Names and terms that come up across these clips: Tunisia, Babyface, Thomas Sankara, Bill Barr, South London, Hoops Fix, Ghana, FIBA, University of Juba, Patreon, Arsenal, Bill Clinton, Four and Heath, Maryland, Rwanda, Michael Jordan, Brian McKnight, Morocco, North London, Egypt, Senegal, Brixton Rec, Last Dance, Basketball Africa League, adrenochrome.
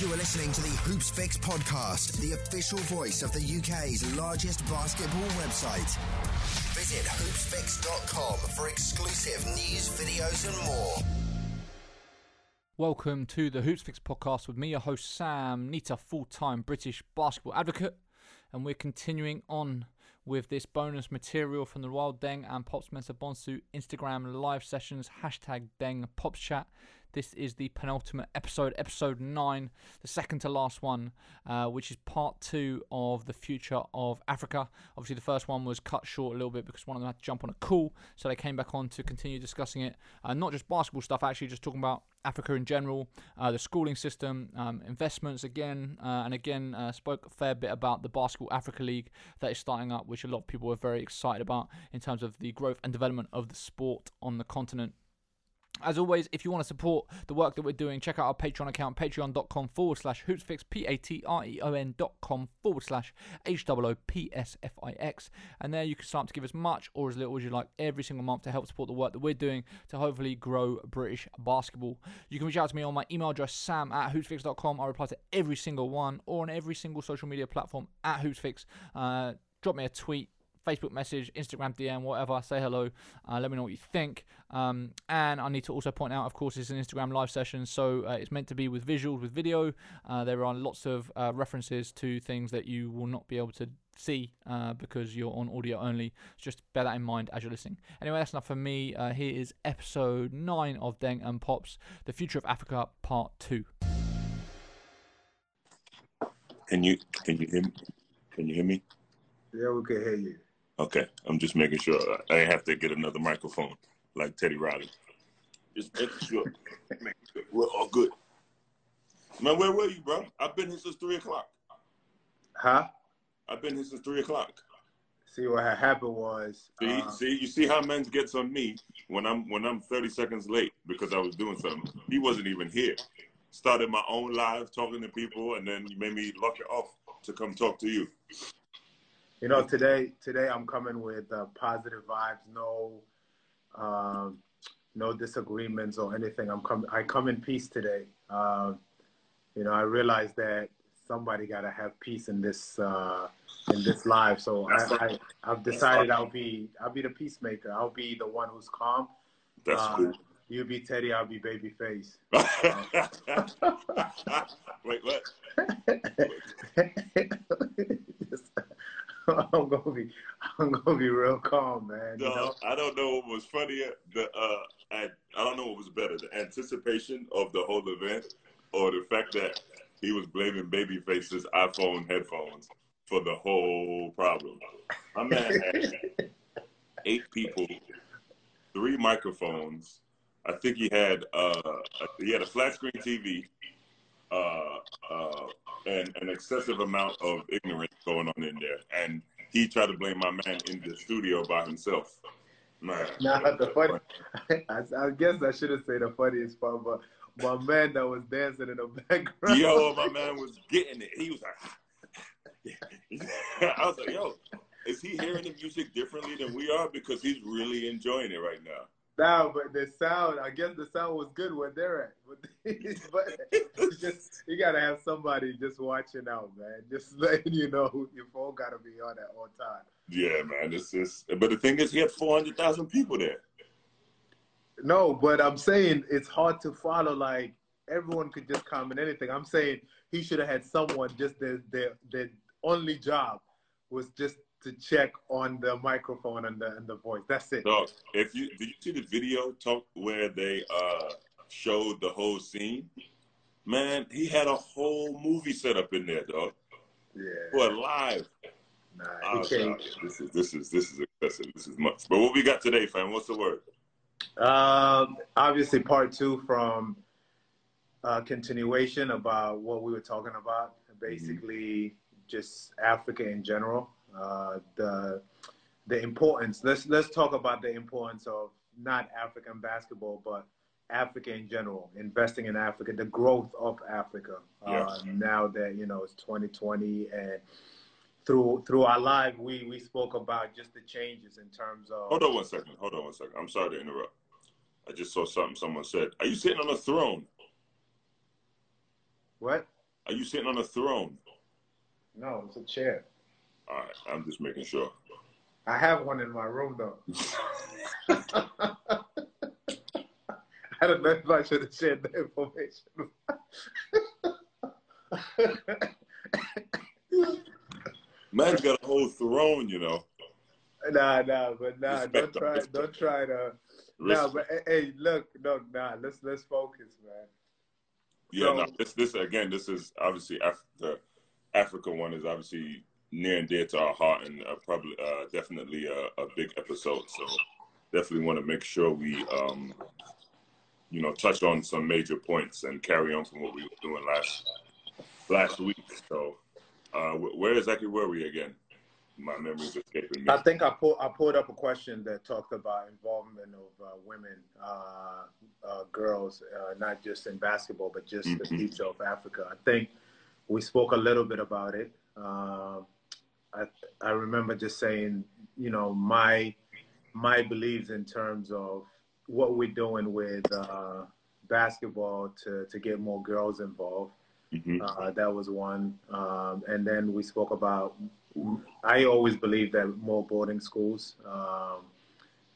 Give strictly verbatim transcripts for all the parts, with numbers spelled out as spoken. You are listening to the Hoops Fix podcast, the official voice of the U K's largest basketball website. Visit hoops fix dot com for exclusive news, videos and more. Welcome to the Hoops Fix podcast with me, your host Sam Nita, full-time British basketball advocate. And we're continuing on with this bonus material from the Luol Deng and Pops Mensah-Bonsu Instagram Live sessions, hashtag Deng Pops Chat. This is the penultimate episode, episode nine, the second to last one, uh, which is part two of the future of Africa. Obviously, the first one was cut short a little bit because one of them had to jump on a call, so they came back on to continue discussing it. Uh, not just basketball stuff, actually, just talking about Africa in general, uh, the schooling system, um, investments again, uh, and again uh, spoke a fair bit about the Basketball Africa League that is starting up, which a lot of people are very excited about in terms of the growth and development of the sport on the continent. As always, if you want to support the work that we're doing, check out our Patreon account, patreon.com forward slash hoopsfix, P-A-T-R-E-O-N dot com forward slash H-O-O-P-S-F-I-X. And there you can sign up to give as much or as little as you like every single month to help support the work that we're doing to hopefully grow British basketball. You can reach out to me on my email address, sam at hoopsfix.com. I reply to every single one, or on every single social media platform at hoopsfix. Uh, drop me a tweet, Facebook message, Instagram D M, whatever, say hello, uh, let me know what you think, um, and I need to also point out, of course, it's an Instagram live session, so uh, it's meant to be with visuals, with video. Uh, there are lots of uh, references to things that you will not be able to see uh, because you're on audio only, so just bear that in mind as you're listening. Anyway, that's enough for me. Uh, here is episode nine of Deng and Pops, The Future of Africa, part two. Can you, can you hear me? Can you hear me? Yeah, we can hear you. Okay, I'm just making sure I have to get another microphone like Teddy Riley. Just making sure, making sure we're all good. Man, where were you, bro? I've been here since three o'clock. Huh? I've been here since three o'clock. See what happened was. See, um, see, you see how man gets on me when I'm when I'm thirty seconds late because I was doing something. He wasn't even here. Started my own live talking to people, and then you made me lock it off to come talk to you. You know, today, today I'm coming with uh, positive vibes, no, um, no disagreements or anything. I'm com- I come in peace today. Uh, you know, I realize that somebody gotta have peace in this uh, in this life. So I, I, I've decided I'll be I'll be the peacemaker. I'll be the one who's calm. That's uh, cool. You be Teddy, I'll be Babyface. Uh, Wait, what? Just, I'm gonna be, I'm gonna be real calm, man. No, you know? I don't know what was funnier. The uh, I, I don't know what was better: the anticipation of the whole event, or the fact that he was blaming Babyface's iPhone headphones for the whole problem. My man had eight people, three microphones. I think he had uh, he had a flat screen T V. Uh, uh, and an excessive amount of ignorance going on in there, and he tried to blame my man in the studio by himself. Man, nah, the funny. I, I guess I shouldn't say the funniest part, but my man that was dancing in the background. Yo, my man was getting it. He was like, I was like, yo, is he hearing the music differently than we are? Because he's really enjoying it right now. No, but the sound, I guess the sound was good where they're at. But, but you just, you got to have somebody just watching out, man. Just letting you know your phone got to be on at all time. Yeah, man. It's just, but the thing is, he had four hundred thousand people there. No, but I'm saying it's hard to follow. Like, everyone could just comment anything. I'm saying he should have had someone just their, their, their only job was just to check on the microphone and the and the voice. That's it. So if you did you see the video talk where they uh, showed the whole scene? Man, he had a whole movie set up in there, dog. Yeah. For live. Nah, oh, this is this is this is excessive. This is much. But what we got today, fam? What's the word? Um, obviously, part two from uh, continuation about what we were talking about. Basically, mm-hmm. just Africa in general. Uh, the the importance. Let's let's talk about the importance of not African basketball, but Africa in general. Investing in Africa, the growth of Africa. Uh, yes. Now that you know it's twenty twenty, and through through our live, we we spoke about just the changes in terms of. Hold on one second. Hold on one second. I'm sorry to interrupt. I just saw something someone said. Are you sitting on a throne? What? Are you sitting on a throne? No, it's a chair. All right, I'm just making sure. I have one in my room, though. I don't know if I should have shared the information. Man's got a whole throne, you know. Nah, nah, but nah, respect don't try, respect. don't try to. Respect. Nah, but hey, look, no, nah, let's let's focus, man. Yeah, so, nah, this this again, this is obviously Af the Africa one is obviously near and dear to our heart, and uh, probably uh, definitely a, a big episode. So definitely want to make sure we, um, you know, touch on some major points and carry on from what we were doing last last week. So uh, where exactly were we again? My memory's escaping me. I think I pulled I pulled up a question that talked about involvement of uh, women, uh, uh, girls, uh, not just in basketball, but just mm-hmm. the future of Africa. I think we spoke a little bit about it. Uh, I I remember just saying, you know, my my beliefs in terms of what we're doing with uh, basketball to to get more girls involved. Mm-hmm. uh, that was one, um, and then we spoke about. I always believe that more boarding schools um,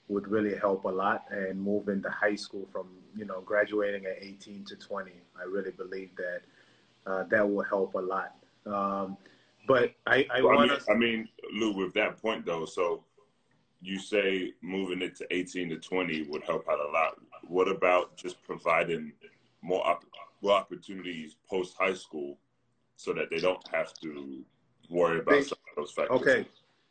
would really help a lot, and moving to high school from, you know, graduating at eighteen to twenty, I really believe that uh, that will help a lot. Um, but I, I well, want I mean, to... I mean, Lou, with that point, though, so you say moving it to eighteen to twenty would help out a lot. What about just providing more, op more opportunities post-high school so that they don't have to worry about they, some of those factors? Okay.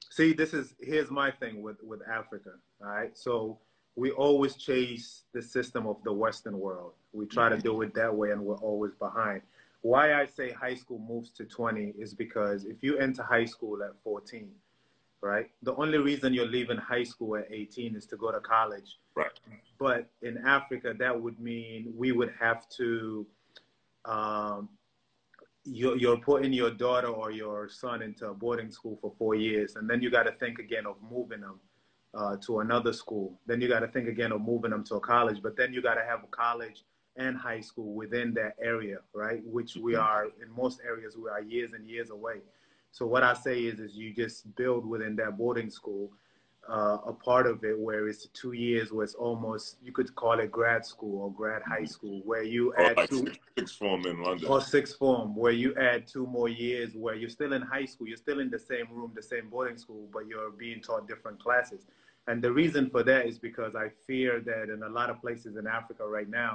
See, this is, here's my thing with, with Africa, all right? So we always chase the system of the Western world. We try mm-hmm. to do it that way, and we're always behind. Why I say high school moves to twenty is because if you enter high school at fourteen, right, the only reason you're leaving high school at eighteen is to go to college. Right. But in Africa, that would mean we would have to... Um, You're, you're putting your daughter or your son into a boarding school for four years, and then you got to think again of moving them uh, to another school. Then you got to think again of moving them to a college, but then you got to have a college and high school within that area, right? Which we are, in most areas, we are years and years away. So what I say is, is you just build within that boarding school uh, a part of it where it's two years, where it's almost, you could call it grad school or grad high school, where you add like two, sixth form in London. Or sixth form, where you add two more years, where you're still in high school, you're still in the same room, the same boarding school, but you're being taught different classes. And the reason for that is because I fear that in a lot of places in Africa right now,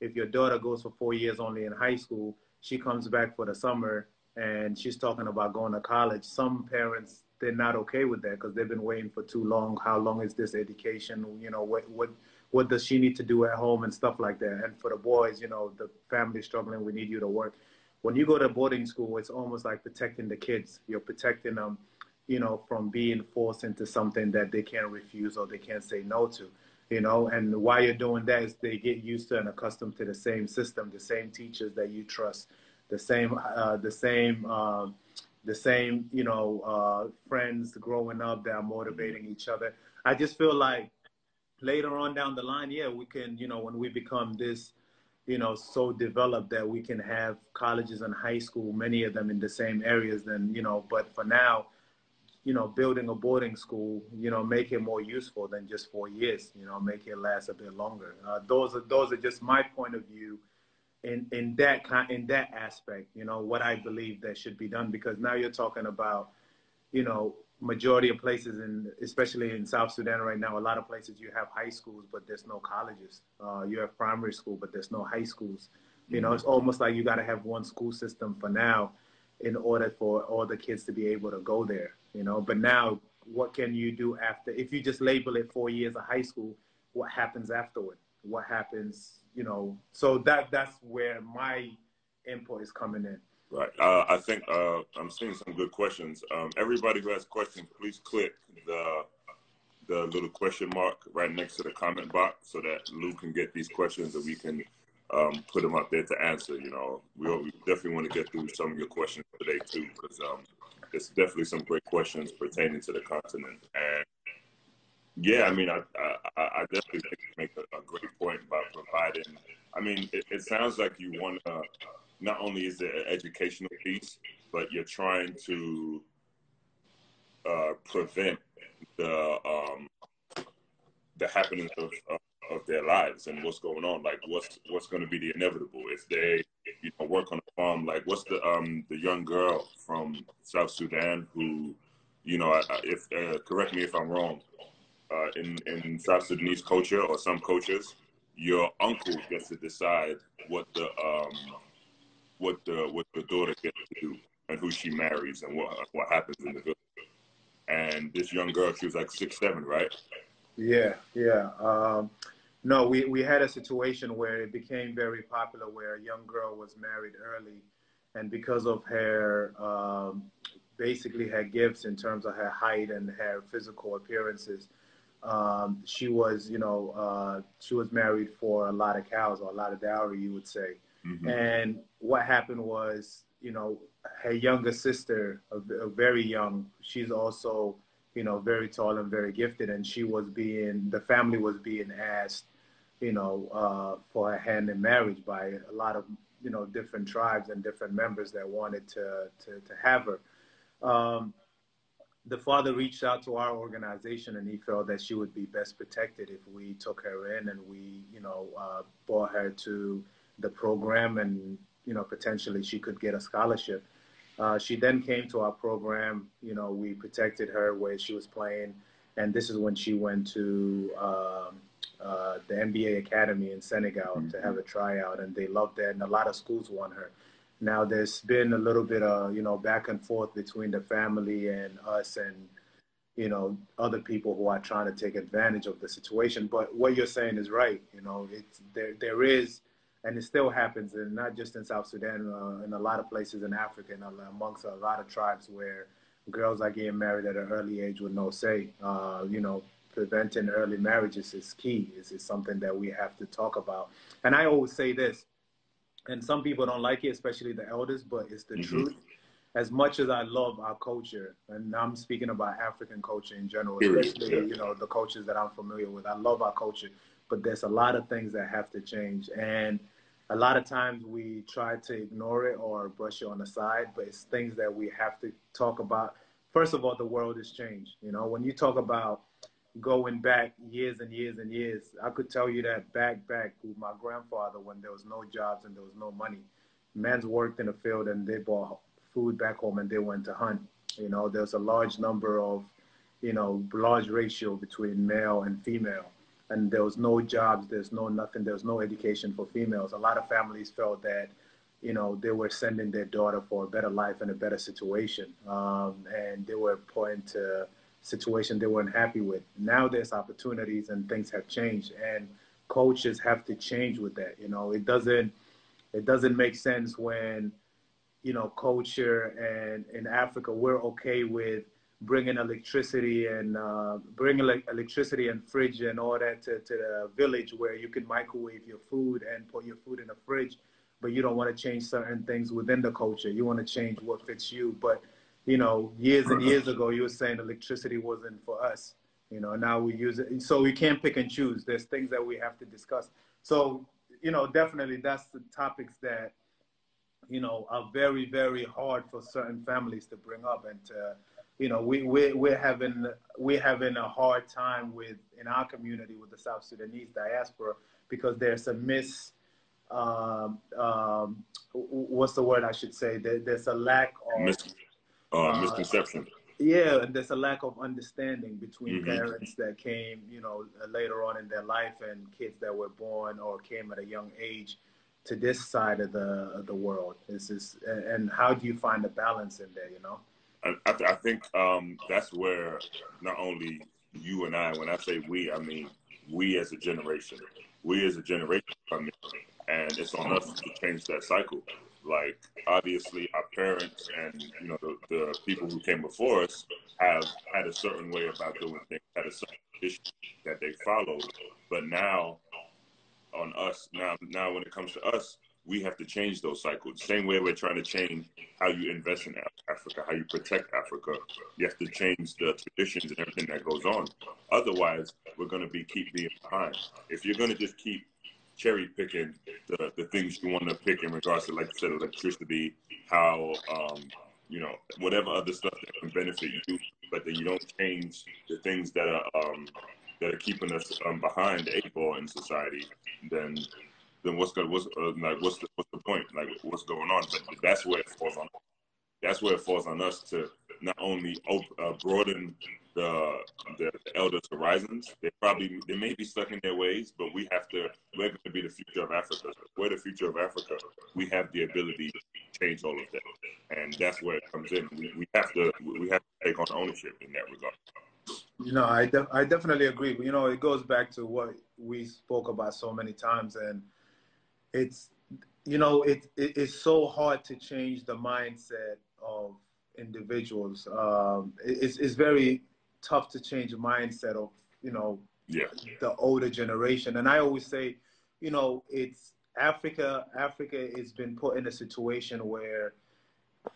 if your daughter goes for four years only in high school, she comes back for the summer and she's talking about going to college. Some parents, they're not okay with that because they've been waiting for too long. How long is this education? You know, what, what, what does she need to do at home and stuff like that? And for the boys, you know, the family's struggling. We need you to work. When you go to boarding school, it's almost like protecting the kids. You're protecting them, you know, from being forced into something that they can't refuse or they can't say no to, you know. And why you're doing that is they get used to and accustomed to the same system, the same teachers that you trust, the same, uh, the same, uh, the same, you know, uh, friends growing up that are motivating each other. I just feel like later on down the line, yeah, we can, you know, when we become this, you know, so developed that we can have colleges and high school, many of them in the same areas, then, you know, but for now, you know, building a boarding school, you know, make it more useful than just four years, you know, make it last a bit longer. Uh, those are, those are just my point of view. In, in that kind, in that aspect, you know, what I believe that should be done, because now you're talking about, you know, majority of places, in, especially in South Sudan right now, a lot of places you have high schools, but there's no colleges. Uh, you have primary school, but there's no high schools. You know, it's almost like you got to have one school system for now in order for all the kids to be able to go there, you know. But now what can you do after? If you just label it four years of high school, what happens afterward? What happens, you know, so that that's where my input is coming in. Right. Uh, I think uh, I'm seeing some good questions. Um, everybody who has questions, please click the the little question mark right next to the comment box so that Lou can get these questions and we can um, put them up there to answer. You know, we, we definitely want to get through some of your questions today, too, because um, there's definitely some great questions pertaining to the continent. And yeah, I mean, I, I, I definitely think you make a, a great point about providing. I mean, it, it sounds like you want to not only is it an educational piece, but you're trying to uh, prevent the um, the happenings of, of of their lives and what's going on. Like what's what's going to be the inevitable if they if, you know, work on a farm. Like what's the um the young girl from South Sudan who, you know, I, I, if uh, correct me if I'm wrong, uh, in in South Sudanese culture or some cultures, your uncle gets to decide what the um what the what the daughter gets to do and who she marries and what what happens in the village. And this young girl, she was like six, seven, right? Yeah, yeah. Um, no, we, we had a situation where it became very popular where a young girl was married early, and because of her, um, basically her gifts in terms of her height and her physical appearances, um, she was, you know, uh, she was married for a lot of cows or a lot of dowry, you would say. Mm-hmm. And what happened was, you know, her younger sister, a, a very young, she's also, you know, very tall and very gifted, and she was being, the family was being asked, you know, uh, for her hand in marriage by a lot of, you know, different tribes and different members that wanted to, to, to have her. Um, the father reached out to our organization, and he felt that she would be best protected if we took her in and we, you know, uh, brought her to the program, and, you know, potentially she could get a scholarship. Uh, she then came to our program. You know, we protected her where she was playing, and this is when she went to um, uh, the N B A Academy in Senegal mm-hmm. to have a tryout, and they loved that, and a lot of schools want her. Now, there's been a little bit of, you know, back and forth between the family and us and, you know, other people who are trying to take advantage of the situation. But what you're saying is right. You know, it's, there, there is... And it still happens, and not just in South Sudan, uh, in a lot of places in Africa, and amongst a lot of tribes where girls are getting married at an early age with no say. Uh, you know, preventing early marriages is key. It's, it's something that we have to talk about. And I always say this, and some people don't like it, especially the elders, but it's the mm-hmm. truth. As much as I love our culture, and I'm speaking about African culture in general, especially, yeah. you know, the cultures that I'm familiar with, I love our culture, but there's a lot of things that have to change. And a lot of times we try to ignore it or brush it on the side, but it's things that we have to talk about. First of all, the world has changed. You know, when you talk about going back years and years and years, I could tell you that back, back with my grandfather, when there was no jobs and there was no money, men's worked in the field and they bought food back home and they went to hunt. You know, there's a large number of, you know, large ratio between male and female. And there was no jobs, there's no nothing, there's no education for females. A lot of families felt that, you know, they were sending their daughter for a better life and a better situation. Um, and they were pointing to a situation they weren't happy with. Now there's opportunities and things have changed, and coaches have to change with that. You know, it doesn't, it doesn't make sense when, you know, culture and in Africa, we're okay with bringing electricity and uh, bring ele electricity and fridge and all that to, to the village where you can microwave your food and put your food in the fridge, but you don't want to change certain things within the culture. You want to change what fits you. But, you know, years and years ago, you were saying electricity wasn't for us. You know, now we use it. So we can't pick and choose. There's things that we have to discuss. So, you know, definitely that's the topics that, you know, are very, very hard for certain families to bring up and to, you know, we, we, we're, having, we're having a hard time with, in our community, with the South Sudanese diaspora, because there's a mis, um, um, what's the word I should say? There, there's a lack of... Mis uh, uh, misconception. Yeah, and there's a lack of understanding between mm-hmm. parents that came, you know, later on in their life, and kids that were born or came at a young age to this side of the, of the world. It's just, and how do you find the balance in there, you know? I, th I think um, that's where not only you and I, when I say we, I mean we as a generation, we as a generation, I mean, and it's on us to change that cycle. Like, obviously, our parents and, you know, the, the people who came before us have had a certain way about doing things, had a certain issue that they followed. But now, on us, now, now when it comes to us, we have to change those cycles. Same way we're trying to change how you invest in Africa, how you protect Africa. You have to change the traditions and everything that goes on. Otherwise, we're going to be keep being behind. If you're going to just keep cherry picking the, the things you want to pick in regards to, like you said, electricity, how, um, you know, whatever other stuff that can benefit you, but then you don't change the things that are, um, that are keeping us um, behind the eight ball in society, then then what's good, what's uh, like what's the, what's the point, like what's going on? But that's where it falls on. That's where it falls on us to not only op uh, broaden the, the the elders' horizons. They probably they may be stuck in their ways, but we have to. We're going to be the future of Africa. We're the future of Africa. We have the ability to change all of that, and that's where it comes in. We, we have to we have to take on ownership in that regard. You know, I de I definitely agree. You know, it goes back to what we spoke about so many times, and it's you know it, it it's so hard to change the mindset of individuals. Um, it, it's it's very tough to change the mindset of you know yeah. the older generation. And I always say, you know, it's Africa. Africa has been put in a situation where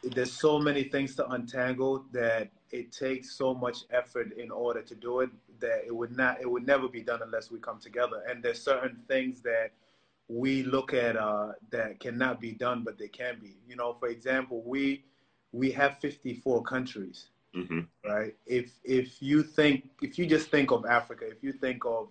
there's so many things to untangle that it takes so much effort in order to do it that it would not, it would never be done unless we come together. And there's certain things that we look at uh, that cannot be done, but they can be. You know, for example, we we have fifty-four countries, mm-hmm. right? If if you think, if you just think of Africa, if you think of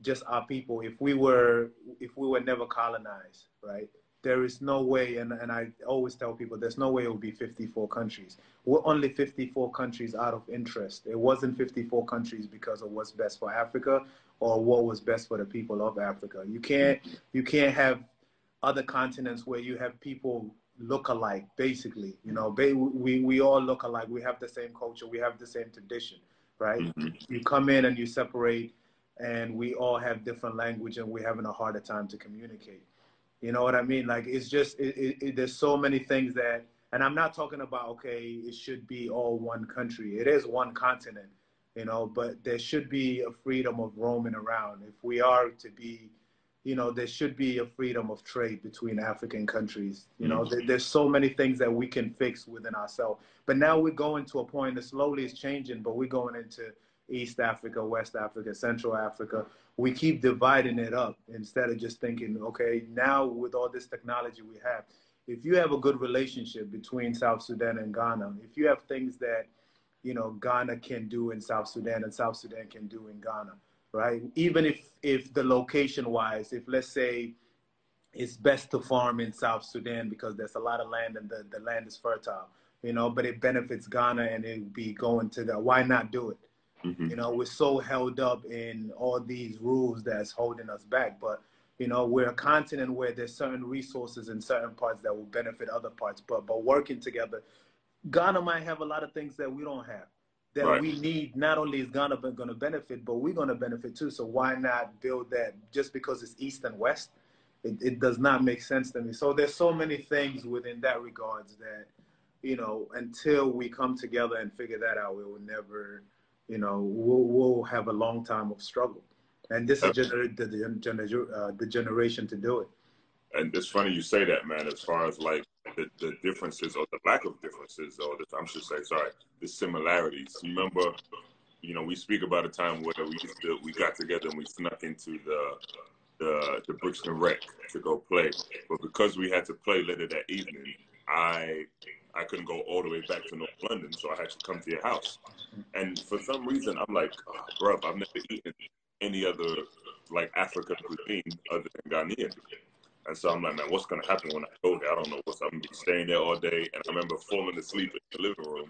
just our people, if we were if we were never colonized, right? There is no way, and, and I always tell people, there's no way it would be fifty-four countries. We're only fifty-four countries out of interest. It wasn't fifty-four countries because of what's best for Africa or what was best for the people of Africa. You can't, you can't have other continents where you have people look alike, basically. You know, we, we all look alike. We have the same culture. We have the same tradition, right? Mm-hmm. You come in and you separate, and we all have different language, and we're having a harder time to communicate. You know what I mean? Like, it's just, it, it, it, there's so many things that, and I'm not talking about, okay, it should be all one country. It is one continent, you know, but there should be a freedom of roaming around. If we are to be, you know, there should be a freedom of trade between African countries. You know, mm-hmm. there, there's so many things that we can fix within ourselves. But now we're going to a point that slowly is changing, but we're going into East Africa, West Africa, Central Africa. We keep dividing it up instead of just thinking, okay, now with all this technology we have, if you have a good relationship between South Sudan and Ghana, if you have things that, you know, Ghana can do in South Sudan and South Sudan can do in Ghana, right? Even if, if the location-wise, if let's say it's best to farm in South Sudan because there's a lot of land and the, the land is fertile, you know, but it benefits Ghana and it would be going to that, why not do it? Mm-hmm. You know, we're so held up in all these rules that's holding us back. But, you know, we're a continent where there's certain resources in certain parts that will benefit other parts. But, but working together, Ghana might have a lot of things that we don't have that right. we need. Not only is Ghana going to benefit, but we're going to benefit too. So why not build that just because it's East and West? It, it does not make sense to me. So there's so many things within that regards that, you know, until we come together and figure that out, we will never... You know, we'll, we'll have a long time of struggle. And this is gener the, the, uh, the generation to do it. And it's funny you say that, man, as far as like the, the differences or the lack of differences, or the, I should say, sorry, the similarities. You remember, you know, we speak about a time where we used to, we got together and we snuck into the, the, the Brixton Rec to go play. But because we had to play later that evening, I... I couldn't go all the way back to North London, so I had to come to your house. And for some reason, I'm like, oh, bro, I've never eaten any other, like, African cuisine other than Ghanaian. And so I'm like, man, what's going to happen when I go there? I don't know what's, I'm going to be staying there all day. And I remember falling asleep in the living room.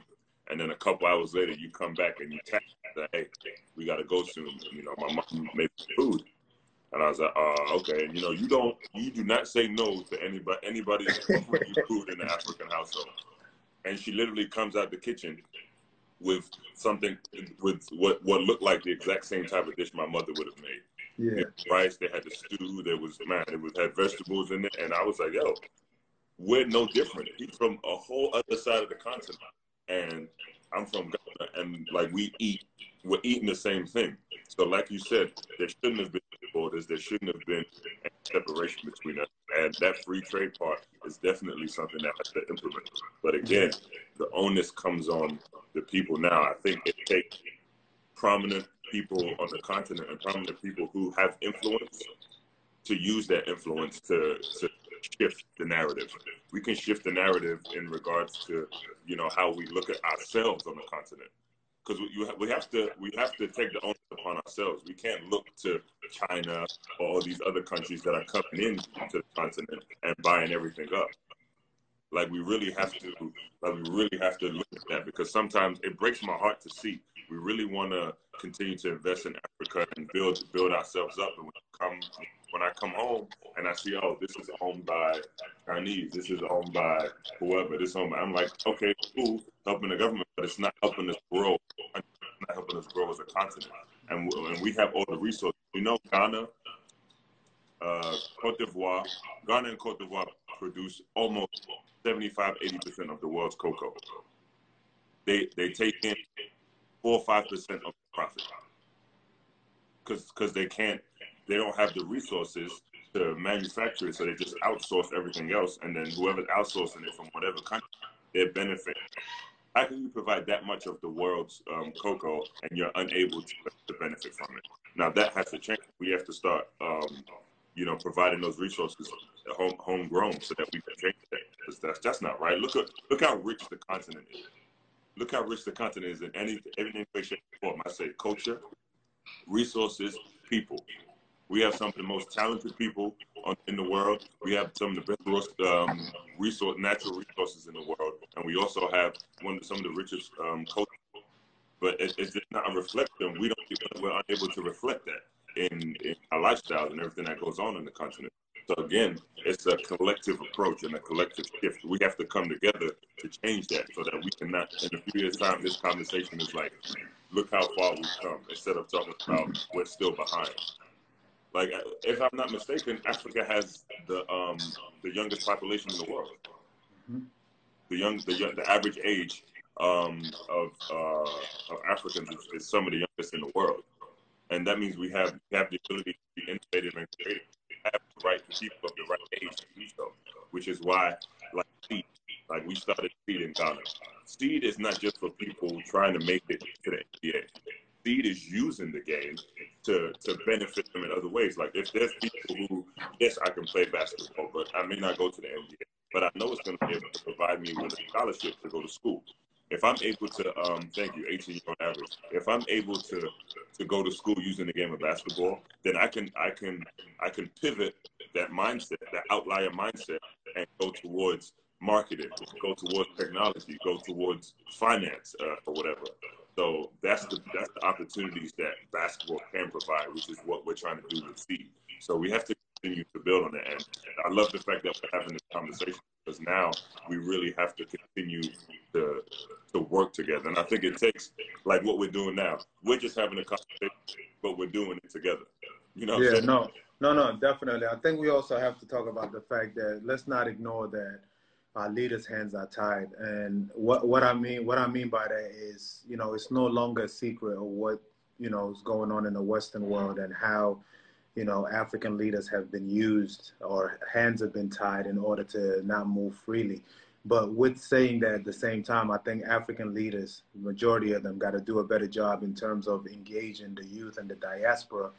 And then a couple hours later, you come back and you text me, hey, we got to go soon. You know, my mom made food. And I was like, uh, okay. And, you know, you don't, you do not say no to anybody, anybody food in the African household. And she literally comes out the kitchen with something, with what, what looked like the exact same type of dish my mother would have made. Yeah. They had rice, they had the stew, there was, man, it was, had vegetables in it. And I was like, yo, we're no different. He's from a whole other side of the continent. And I'm from Ghana. And, like, we eat, we're eating the same thing. So, like you said, there shouldn't have been borders. There shouldn't have been separation between us. And that free trade part is definitely something that has to implement. But again, the onus comes on the people now. I think it takes prominent people on the continent and prominent people who have influence to use that influence to, to shift the narrative. We can shift the narrative in regards to, you know, how we look at ourselves on the continent. Because we, we have to we have to take the onus upon ourselves. We can't look to China or all these other countries that are coming into the continent and buying everything up. Like we really have to, like we really have to look at that, because sometimes it breaks my heart to see. We really want to continue to invest in Africa and build build ourselves up. And when I come when I come home and I see, oh, this is owned by Chinese, this is owned by whoever, this owned by, I'm like, okay, cool, helping the government, but it's not helping us grow. It's not helping us grow as a continent. And we, and we have all the resources. You know, Ghana, uh, Cote d'Ivoire, Ghana and Cote d'Ivoire produce almost seventy-five, eighty percent of the world's cocoa. They they take in four or five percent of the profit, because because they can't, they don't have the resources to manufacture it, so they just outsource everything else, and then whoever's outsourcing it from whatever country, they're benefiting. How can you provide that much of the world's um, cocoa and you're unable to, to benefit from it? Now that has to change. We have to start, um, you know, providing those resources home homegrown so that we can change that. Because that's that's not right. Look at look how rich the continent is. Look how rich the continent is in any everything we shape or form. I say culture, resources, people. We have some of the most talented people on, in the world. We have some of the best um, resource, natural resources in the world, and we also have one of some of the richest um, cultures. But it, it's just not a reflection. We don't we're unable to reflect that in, in our lifestyles and everything that goes on in the continent. So again, it's a collective approach and a collective shift. We have to come together to change that so that we cannot, in a few years' time, this conversation is like, look how far we've come, instead of talking about we're still behind. Like, if I'm not mistaken, Africa has the um, the youngest population in the world. The young, the, young, the average age um, of, uh, of Africans is, is some of the youngest in the world. And that means we have, we have the ability to be innovative and creative. Have the right to people of the right age to do so, which is why, like Seed, like we started Seed in Ghana. Seed is not just for people trying to make it to the N B A. Seed is using the game to to benefit them in other ways. Like if there's people who, yes, I can play basketball, but I may not go to the N B A, but I know it's going to be able to provide me with a scholarship to go to school. If I'm able to, um, thank you, eighteen years on average. If I'm able to to go to school using the game of basketball, then I can I can I can pivot that mindset, that outlier mindset, and go towards marketing, go towards technology, go towards finance uh, or whatever. So that's the that's the opportunities that basketball can provide, which is what we're trying to do with Seed. So we have to continue to build on that, and I love the fact that we're having this conversation, because now we really have to continue to to work together. And I think it takes, like what we're doing now, we're just having a conversation, but we're doing it together. You know what I'm saying? Yeah, no, no, no, definitely. I think we also have to talk about the fact that let's not ignore that our leaders' hands are tied. And what what I mean what I mean by that is, you know, it's no longer a secret of what, you know, is going on in the Western world and how, you know, African leaders have been used or hands have been tied in order to not move freely. But with saying that, at the same time, I think African leaders, majority of them, got to do a better job in terms of engaging the youth and the diaspora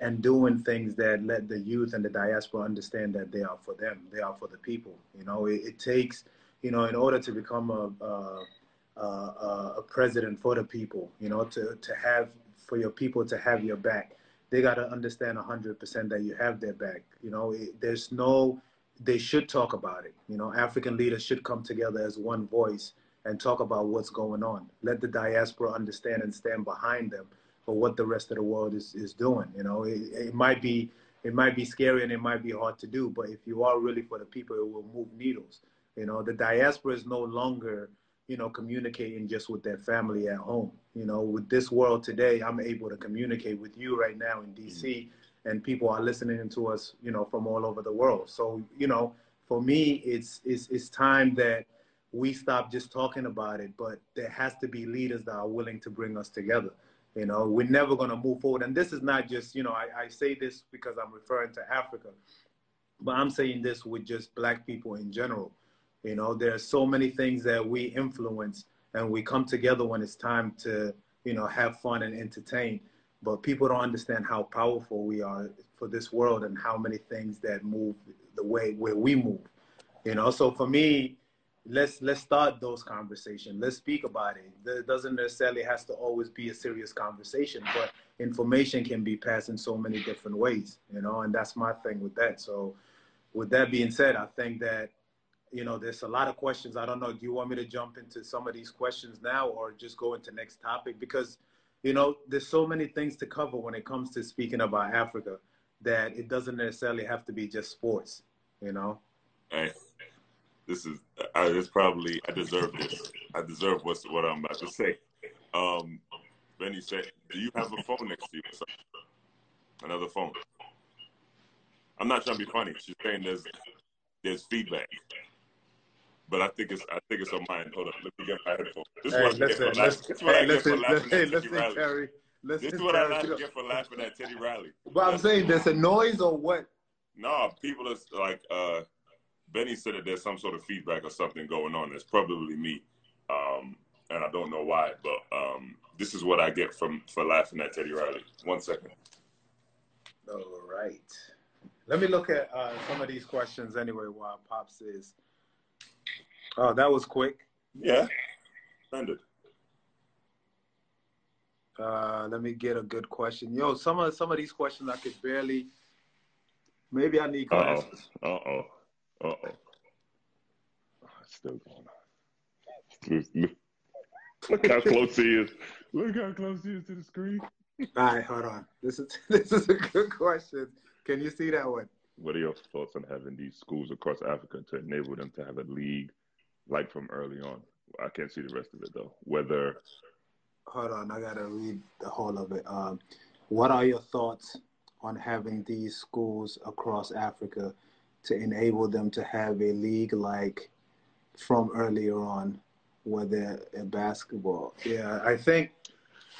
and doing things that let the youth and the diaspora understand that they are for them, they are for the people. You know, it, it takes, you know, in order to become a, a, a, a president for the people, you know, to, to have, for your people to have your back, they got to understand one hundred percent that you have their back. You know, it, there's no, they should talk about it. You know, African leaders should come together as one voice and talk about what's going on. Let the diaspora understand and stand behind them for what the rest of the world is, is doing. You know, it, it might be, it might be scary and it might be hard to do, but if you are really for the people, it will move needles. You know, the diaspora is no longer, you know, communicating just with their family at home. You know, with this world today, I'm able to communicate with you right now in D C, and people are listening to us, you know, from all over the world. So, you know, for me, it's, it's, it's time that we stop just talking about it, but there has to be leaders that are willing to bring us together. You know, we're never going to move forward. And this is not just, you know, I, I say this because I'm referring to Africa, but I'm saying this with just Black people in general. You know, there are so many things that we influence, and we come together when it's time to, you know, have fun and entertain. But people don't understand how powerful we are for this world and how many things that move the way where we move. You know, so for me, let's let's start those conversations. Let's speak about it. It doesn't necessarily has to always be a serious conversation, but information can be passed in so many different ways, you know, and that's my thing with that. So with that being said, I think that, you know, there's a lot of questions. I don't know. Do you want me to jump into some of these questions now or just go into next topic? Because, you know, there's so many things to cover when it comes to speaking about Africa that it doesn't necessarily have to be just sports, you know? All right. This is, I, it's probably, I deserve this. I deserve what's, what I'm about to say. Um, Benny said, do you have a phone next to you? Another phone. I'm not trying to be funny. She's saying there's, there's feedback. But I think it's, I think it's on mine. Hold on, let me get my headphone. This hey, is what listen, I get for, listen, this hey, listen, for laughing listen, at Teddy listen, Riley. Listen, this is what Terry, I like get for laughing at Teddy Riley. But well, I'm saying there's a noise or what? No, people are like, uh, Benny said that there's some sort of feedback or something going on. That's probably me, um, and I don't know why, but um, this is what I get from for laughing at Teddy Riley. One second. All right. Let me look at uh, some of these questions anyway while Pops is... Oh, that was quick. Yeah. Standard. Uh, let me get a good question. Yo, some of some of these questions I could barely... Maybe I need glasses. Uh-oh. Uh-oh. Uh-oh. Oh, it's still going on. Look how close he is. Look how close he is to the screen. All right, hold on. This is, this is a good question. Can you see that one? What are your thoughts on having these schools across Africa to enable them to have a league like from early on? I can't see the rest of it though. Whether hold on, I gotta read the whole of it. Um, what are your thoughts on having these schools across Africa to enable them to have a league like from earlier on, whether in basketball? Yeah, I think.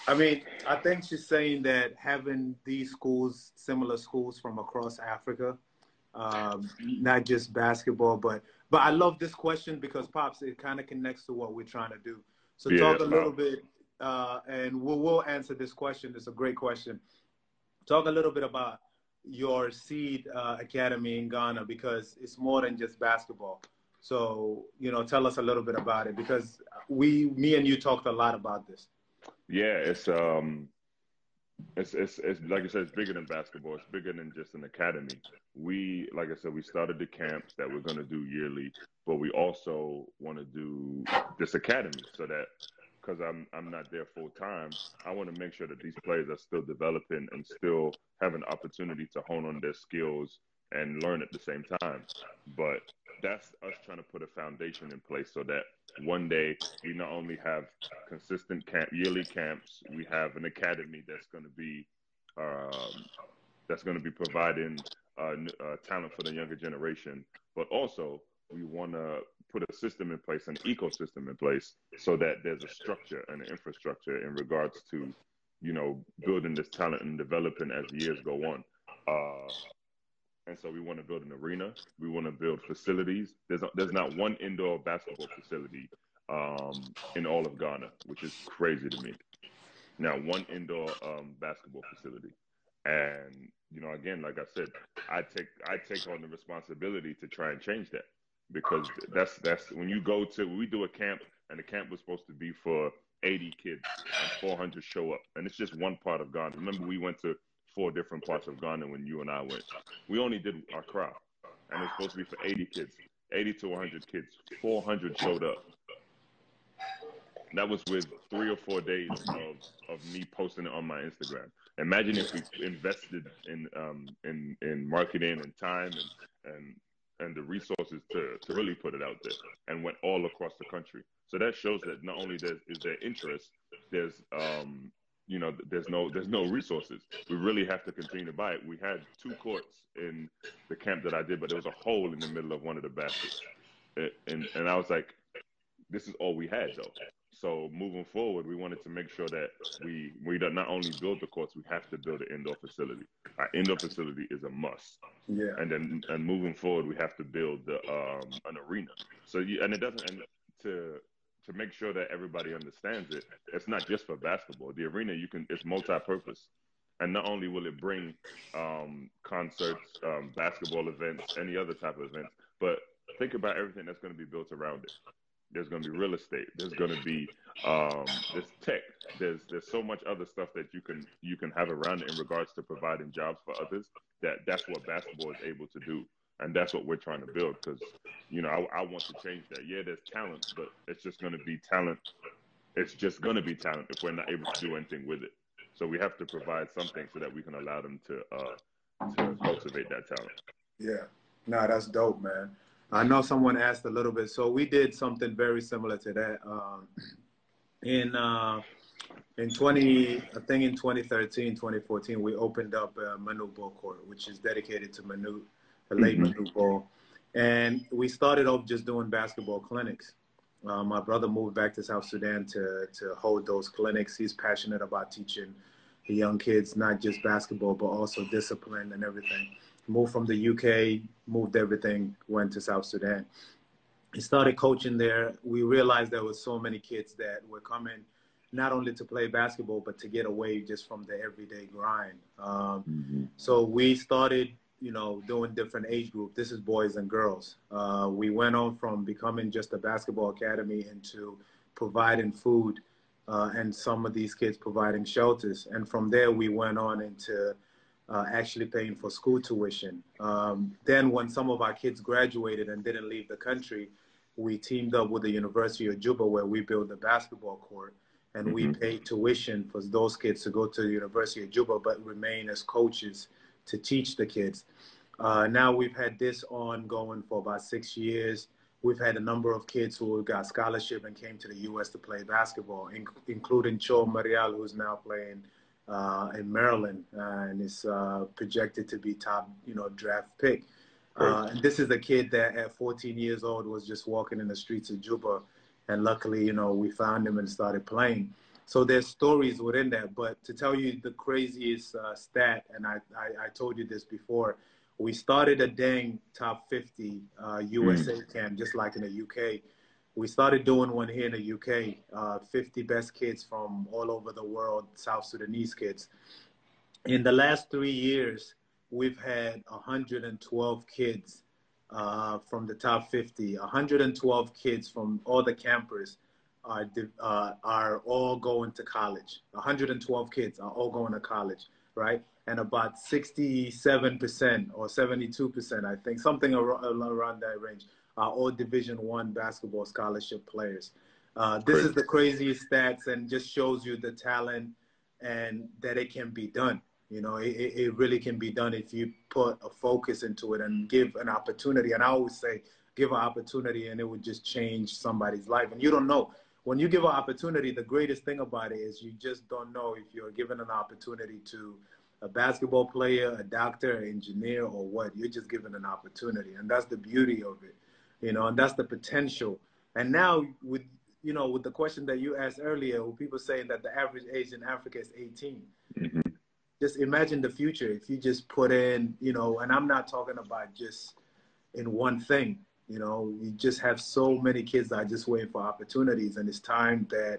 I mean, I think she's saying that having these schools, similar schools from across Africa, um, not just basketball, but but I love this question because Pops, it kind of connects to what we're trying to do. So yeah, talk a little wow. bit, uh, and we'll, we'll answer this question. It's a great question. Talk a little bit about your Seed uh, Academy in Ghana because it's more than just basketball. So, you know, tell us a little bit about it because we, me and you talked a lot about this. Yeah, it's um, it's it's it's like I said, it's bigger than basketball. It's bigger than just an academy. We, like I said, we started the camps that we're gonna do yearly, but we also want to do this academy so that because I'm I'm not there full time, I want to make sure that these players are still developing and still have an opportunity to hone on their skills and learn at the same time. But that's us trying to put a foundation in place so that one day we not only have consistent camp, yearly camps, we have an academy that's going to be um, that's going to be providing uh, uh, talent for the younger generation. But also we want to put a system in place, an ecosystem in place, so that there's a structure and an infrastructure in regards to, you know, building this talent and developing as the years go on. Uh, And so we want to build an arena. We want to build facilities. There's, a, there's not one indoor basketball facility um, in all of Ghana, which is crazy to me. Now, one indoor um, basketball facility. And, you know, again, like I said, I take I take on the responsibility to try and change that. Because that's, that's when you go to, we do a camp, and the camp was supposed to be for eighty kids, and four hundred show up. And it's just one part of Ghana. Remember, we went to four different parts of Ghana when you and I went. We only did our crowd, and it's supposed to be for eighty kids, eighty to one hundred kids. four hundred showed up. That was with three or four days of, of me posting it on my Instagram. Imagine if we invested in um, in, in marketing and time and, and, and the resources to, to really put it out there and went all across the country. So that shows that not only there is there interest, there's... Um, you know, there's no there's no resources. We really have to continue to buy it. We had two courts in the camp that I did, but there was a hole in the middle of one of the baskets. And, and I was like, this is all we had, though. So moving forward, we wanted to make sure that we, we don't not only build the courts, we have to build an indoor facility. Our indoor facility is a must. Yeah. And then and moving forward, we have to build the, um, an arena. So you, and it doesn't and to... to make sure that everybody understands it. It's not just for basketball. The arena, you can, it's multi-purpose. And not only will it bring um, concerts, um, basketball events, any other type of events, but think about everything that's going to be built around it. There's going to be real estate. There's going to be um, there's tech. There's there's so much other stuff that you can you can have around it in regards to providing jobs for others. That that's what basketball is able to do, and that's what we're trying to build. Because you know I, I want to change that. Yeah, there's talent, but it's just going to be talent. It's just going to be talent if we're not able to do anything with it. So we have to provide something so that we can allow them to uh, to cultivate that talent. Yeah, no, that's dope, man. I know someone asked a little bit, so we did something very similar to that um, in uh, in twenty, I think in twenty thirteen, twenty fourteen. We opened up uh, Manute Ball Court, which is dedicated to Manute, the late mm-hmm. Manute Ball, and we started off just doing basketball clinics. Uh, my brother moved back to South Sudan to to hold those clinics. He's passionate about teaching the young kids not just basketball but also discipline and everything. Moved from the U K, moved everything, went to South Sudan. He started coaching there. We realized there were so many kids that were coming not only to play basketball, but to get away just from the everyday grind. Um, mm-hmm. So we started, you know, doing different age groups. This is boys and girls. Uh, we went on from becoming just a basketball academy into providing food uh, and some of these kids providing shelters. And from there, we went on into Uh, actually paying for school tuition. Um, then when some of our kids graduated and didn't leave the country, we teamed up with the University of Juba where we built the basketball court and mm-hmm. we paid tuition for those kids to go to the University of Juba but remain as coaches to teach the kids. Uh, now we've had this ongoing for about six years. We've had a number of kids who got scholarship and came to the U S to play basketball, in- including Cho Marial, who's now playing Uh, in Maryland, uh, and is uh, projected to be top, you know, draft pick. Uh, and this is a kid that at fourteen years old was just walking in the streets of Juba, and luckily, you know, we found him and started playing. So there's stories within that. But to tell you the craziest uh, stat, and I, I, I told you this before, we started a dang top fifty uh, U S A mm. camp, just like in the U K. We started doing one here in the U K, uh, fifty best kids from all over the world, South Sudanese kids. In the last three years, we've had one hundred twelve kids uh, from the top fifty. one hundred twelve kids from all the campers are, uh, are all going to college. one hundred twelve kids are all going to college, right? And about sixty-seven percent or seventy-two percent, I think, something around that range, are all Division One basketball scholarship players. Uh, this Great. Is the craziest stats and just shows you the talent and that it can be done. You know, it, it really can be done if you put a focus into it and give an opportunity. And I always say, give an opportunity and it would just change somebody's life. And you don't know. When you give an opportunity, the greatest thing about it is you just don't know if you're given an opportunity to a basketball player, a doctor, an engineer, or what. You're just given an opportunity. And that's the beauty of it. You know, and that's the potential. And now with, you know, with the question that you asked earlier, with people saying that the average age in Africa is eighteen, mm-hmm. just imagine the future. If you just put in, you know, and I'm not talking about just in one thing, you know, you just have so many kids that are just waiting for opportunities. And it's time that,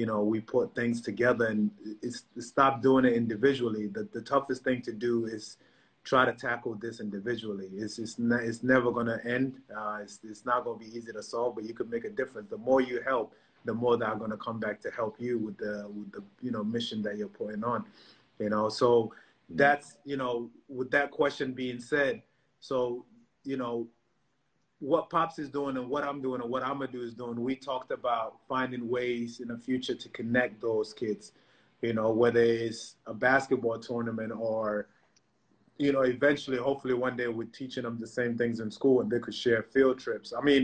you know, we put things together and it's, stop doing it individually. The, the toughest thing to do is try to tackle this individually. It's it's, ne- it's never going to end. Uh, it's, it's not going to be easy to solve, but you can make a difference. The more you help, the more they are going to come back to help you with the, with the you know, mission that you're putting on, you know. So that's, you know, with that question being said, so, you know, what Pops is doing and what I'm doing and what I'm going to do is doing, we talked about finding ways in the future to connect those kids, you know, whether it's a basketball tournament or, you know, eventually, hopefully one day we're teaching them the same things in school and they could share field trips. I mean,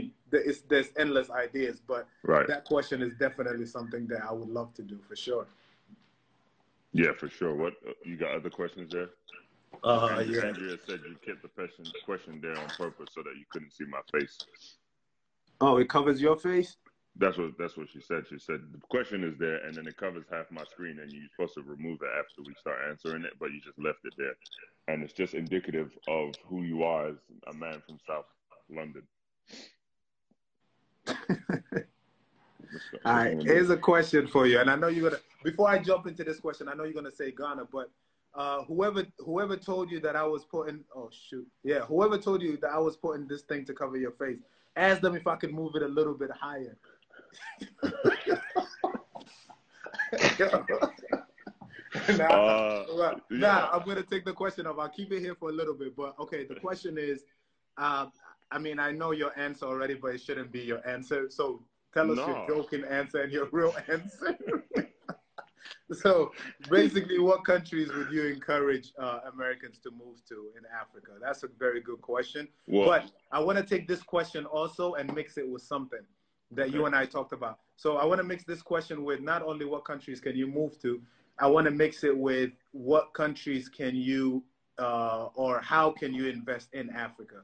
it's, there's endless ideas, but right. that question is definitely something that I would love to do for sure. Yeah, for sure. What you got other questions there? Uh, Andrea, yeah. Andrea said you kept the question, question there on purpose so that you couldn't see my face. Oh, it covers your face? That's what that's what she said. She said the question is there, and then it covers half my screen, and you're supposed to remove it after we start answering it, but you just left it there, and it's just indicative of who you are as a man from South London. All right, here's a question for you, and I know you're gonna. Before I jump into this question, I know you're gonna say Ghana, but Uh, whoever whoever told you that I was putting, oh shoot, yeah, whoever told you that I was putting this thing to cover your face, ask them if I could move it a little bit higher. nah, uh, nah yeah. I'm gonna take the question off. I'll keep it here for a little bit, but okay. The question is, um, I mean, I know your answer already, but it shouldn't be your answer. So tell us no. your joking answer and your real answer. So basically, what countries would you encourage uh, Americans to move to in Africa? That's a very good question. Whoa. But I want to take this question also and mix it with something that you and I talked about. So I want to mix this question with not only what countries can you move to, I want to mix it with what countries can you uh, or how can you invest in Africa?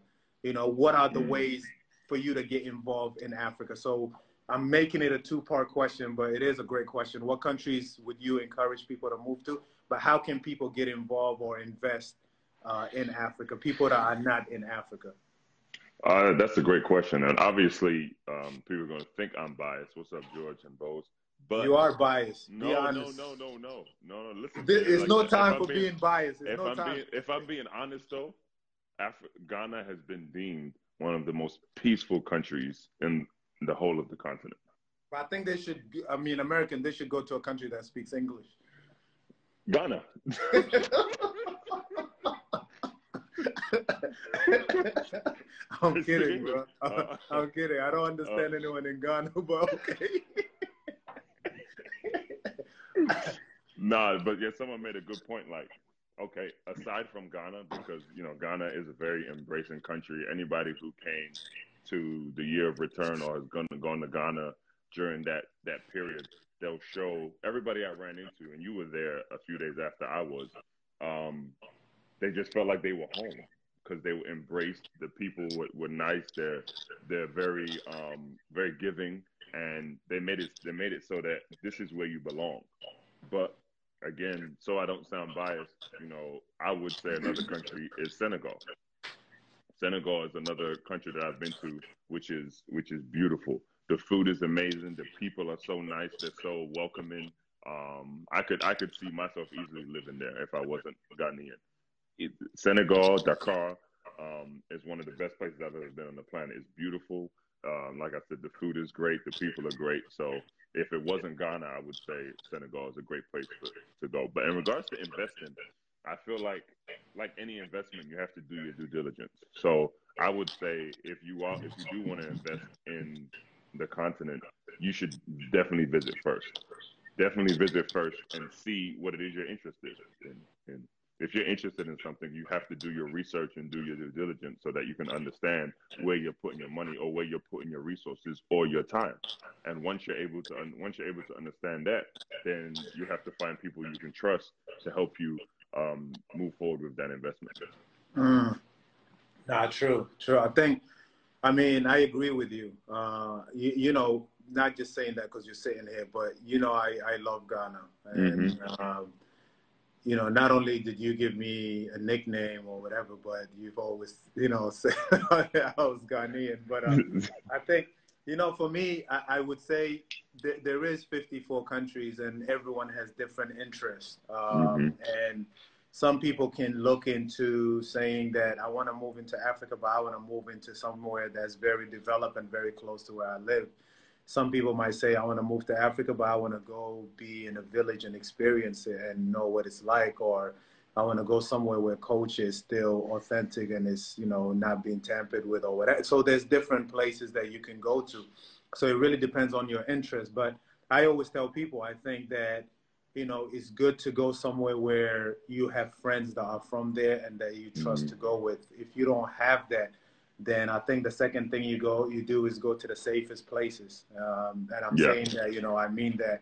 You know, what are the mm. ways for you to get involved in Africa? So I'm making it a two-part question, but it is a great question. What countries would you encourage people to move to? But how can people get involved or invest uh, in Africa, people that are not in Africa? Uh, that's a great question. And obviously, um, people are going to think I'm biased. What's up, George and Bose? But you are biased. No, be honest. no, no, no, no, no, no. Listen, there is like, no time for being, being biased. There's if, no I'm time. Being, if I'm being honest, though, Af Ghana has been deemed one of the most peaceful countries in the whole of the continent. But I think they should, I mean, American, they should go to a country that speaks English. Ghana. I'm kidding, bro. Uh, I'm kidding. I don't understand uh, anyone in Ghana, but okay. Nah, but yeah, someone made a good point. Like, okay, aside from Ghana, because, you know, Ghana is a very embracing country. Anybody who came to the year of return or is going to go to Ghana during that, that period, they'll show everybody I ran into, and you were there a few days after I was, um, they just felt like they were home because they were embraced. The people were, were nice. They're, they're very, um, very giving, and they made it, they made it so that this is where you belong. But again, so I don't sound biased, you know, I would say another country is Senegal. Senegal is another country that I've been to, which is which is beautiful. The food is amazing. The people are so nice. They're so welcoming. Um, I could I could see myself easily living there if I wasn't Ghanaian. It, Senegal, Dakar um, is one of the best places I've ever been on the planet. It's beautiful. Um, like I said, the food is great. The people are great. So if it wasn't Ghana, I would say Senegal is a great place to, to go. But in regards to investing, I feel like, like any investment, you have to do your due diligence. So I would say if you are, if you do want to invest in the continent, you should definitely visit first. Definitely visit first and see what it is you're interested in. And if you're interested in something, you have to do your research and do your due diligence so that you can understand where you're putting your money or where you're putting your resources or your time. And once you're able to, once you're able to understand that, then you have to find people you can trust to help you Um, move forward with that investment. Mm. Nah, true, true. I think, I mean, I agree with you. Uh, you, you know, not just saying that because you're sitting here, but, you know, I, I love Ghana. And, mm-hmm. um, you know, not only did you give me a nickname or whatever, but you've always, you know, said I was Ghanaian. But um, I think, you know, for me, I, I would say th there is fifty-four countries and everyone has different interests. Um, mm-hmm. And some people can look into saying that I want to move into Africa, but I want to move into somewhere that's very developed and very close to where I live. Some people might say, I want to move to Africa, but I want to go be in a village and experience it and know what it's like. Or I want to go somewhere where culture is still authentic and it's, you know, not being tampered with or whatever. So there's different places that you can go to. So it really depends on your interest. But I always tell people, I think that, you know, it's good to go somewhere where you have friends that are from there and that you trust mm-hmm. to go with. If you don't have that, then I think the second thing you go, you do is go to the safest places. Um, and I'm yeah. saying that, you know, I mean that.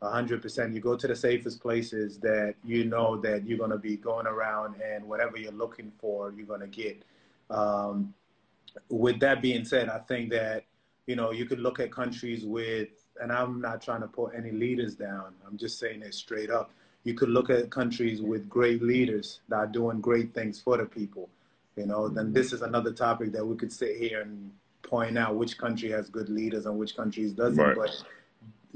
one hundred percent. You go to the safest places that you know that you're going to be going around and whatever you're looking for, you're going to get. Um, with that being said, I think that, you know, you could look at countries with, and I'm not trying to put any leaders down. I'm just saying it straight up. You could look at countries with great leaders that are doing great things for the people. You know, then this is another topic that we could sit here and point out which country has good leaders and which countries doesn't. Right. But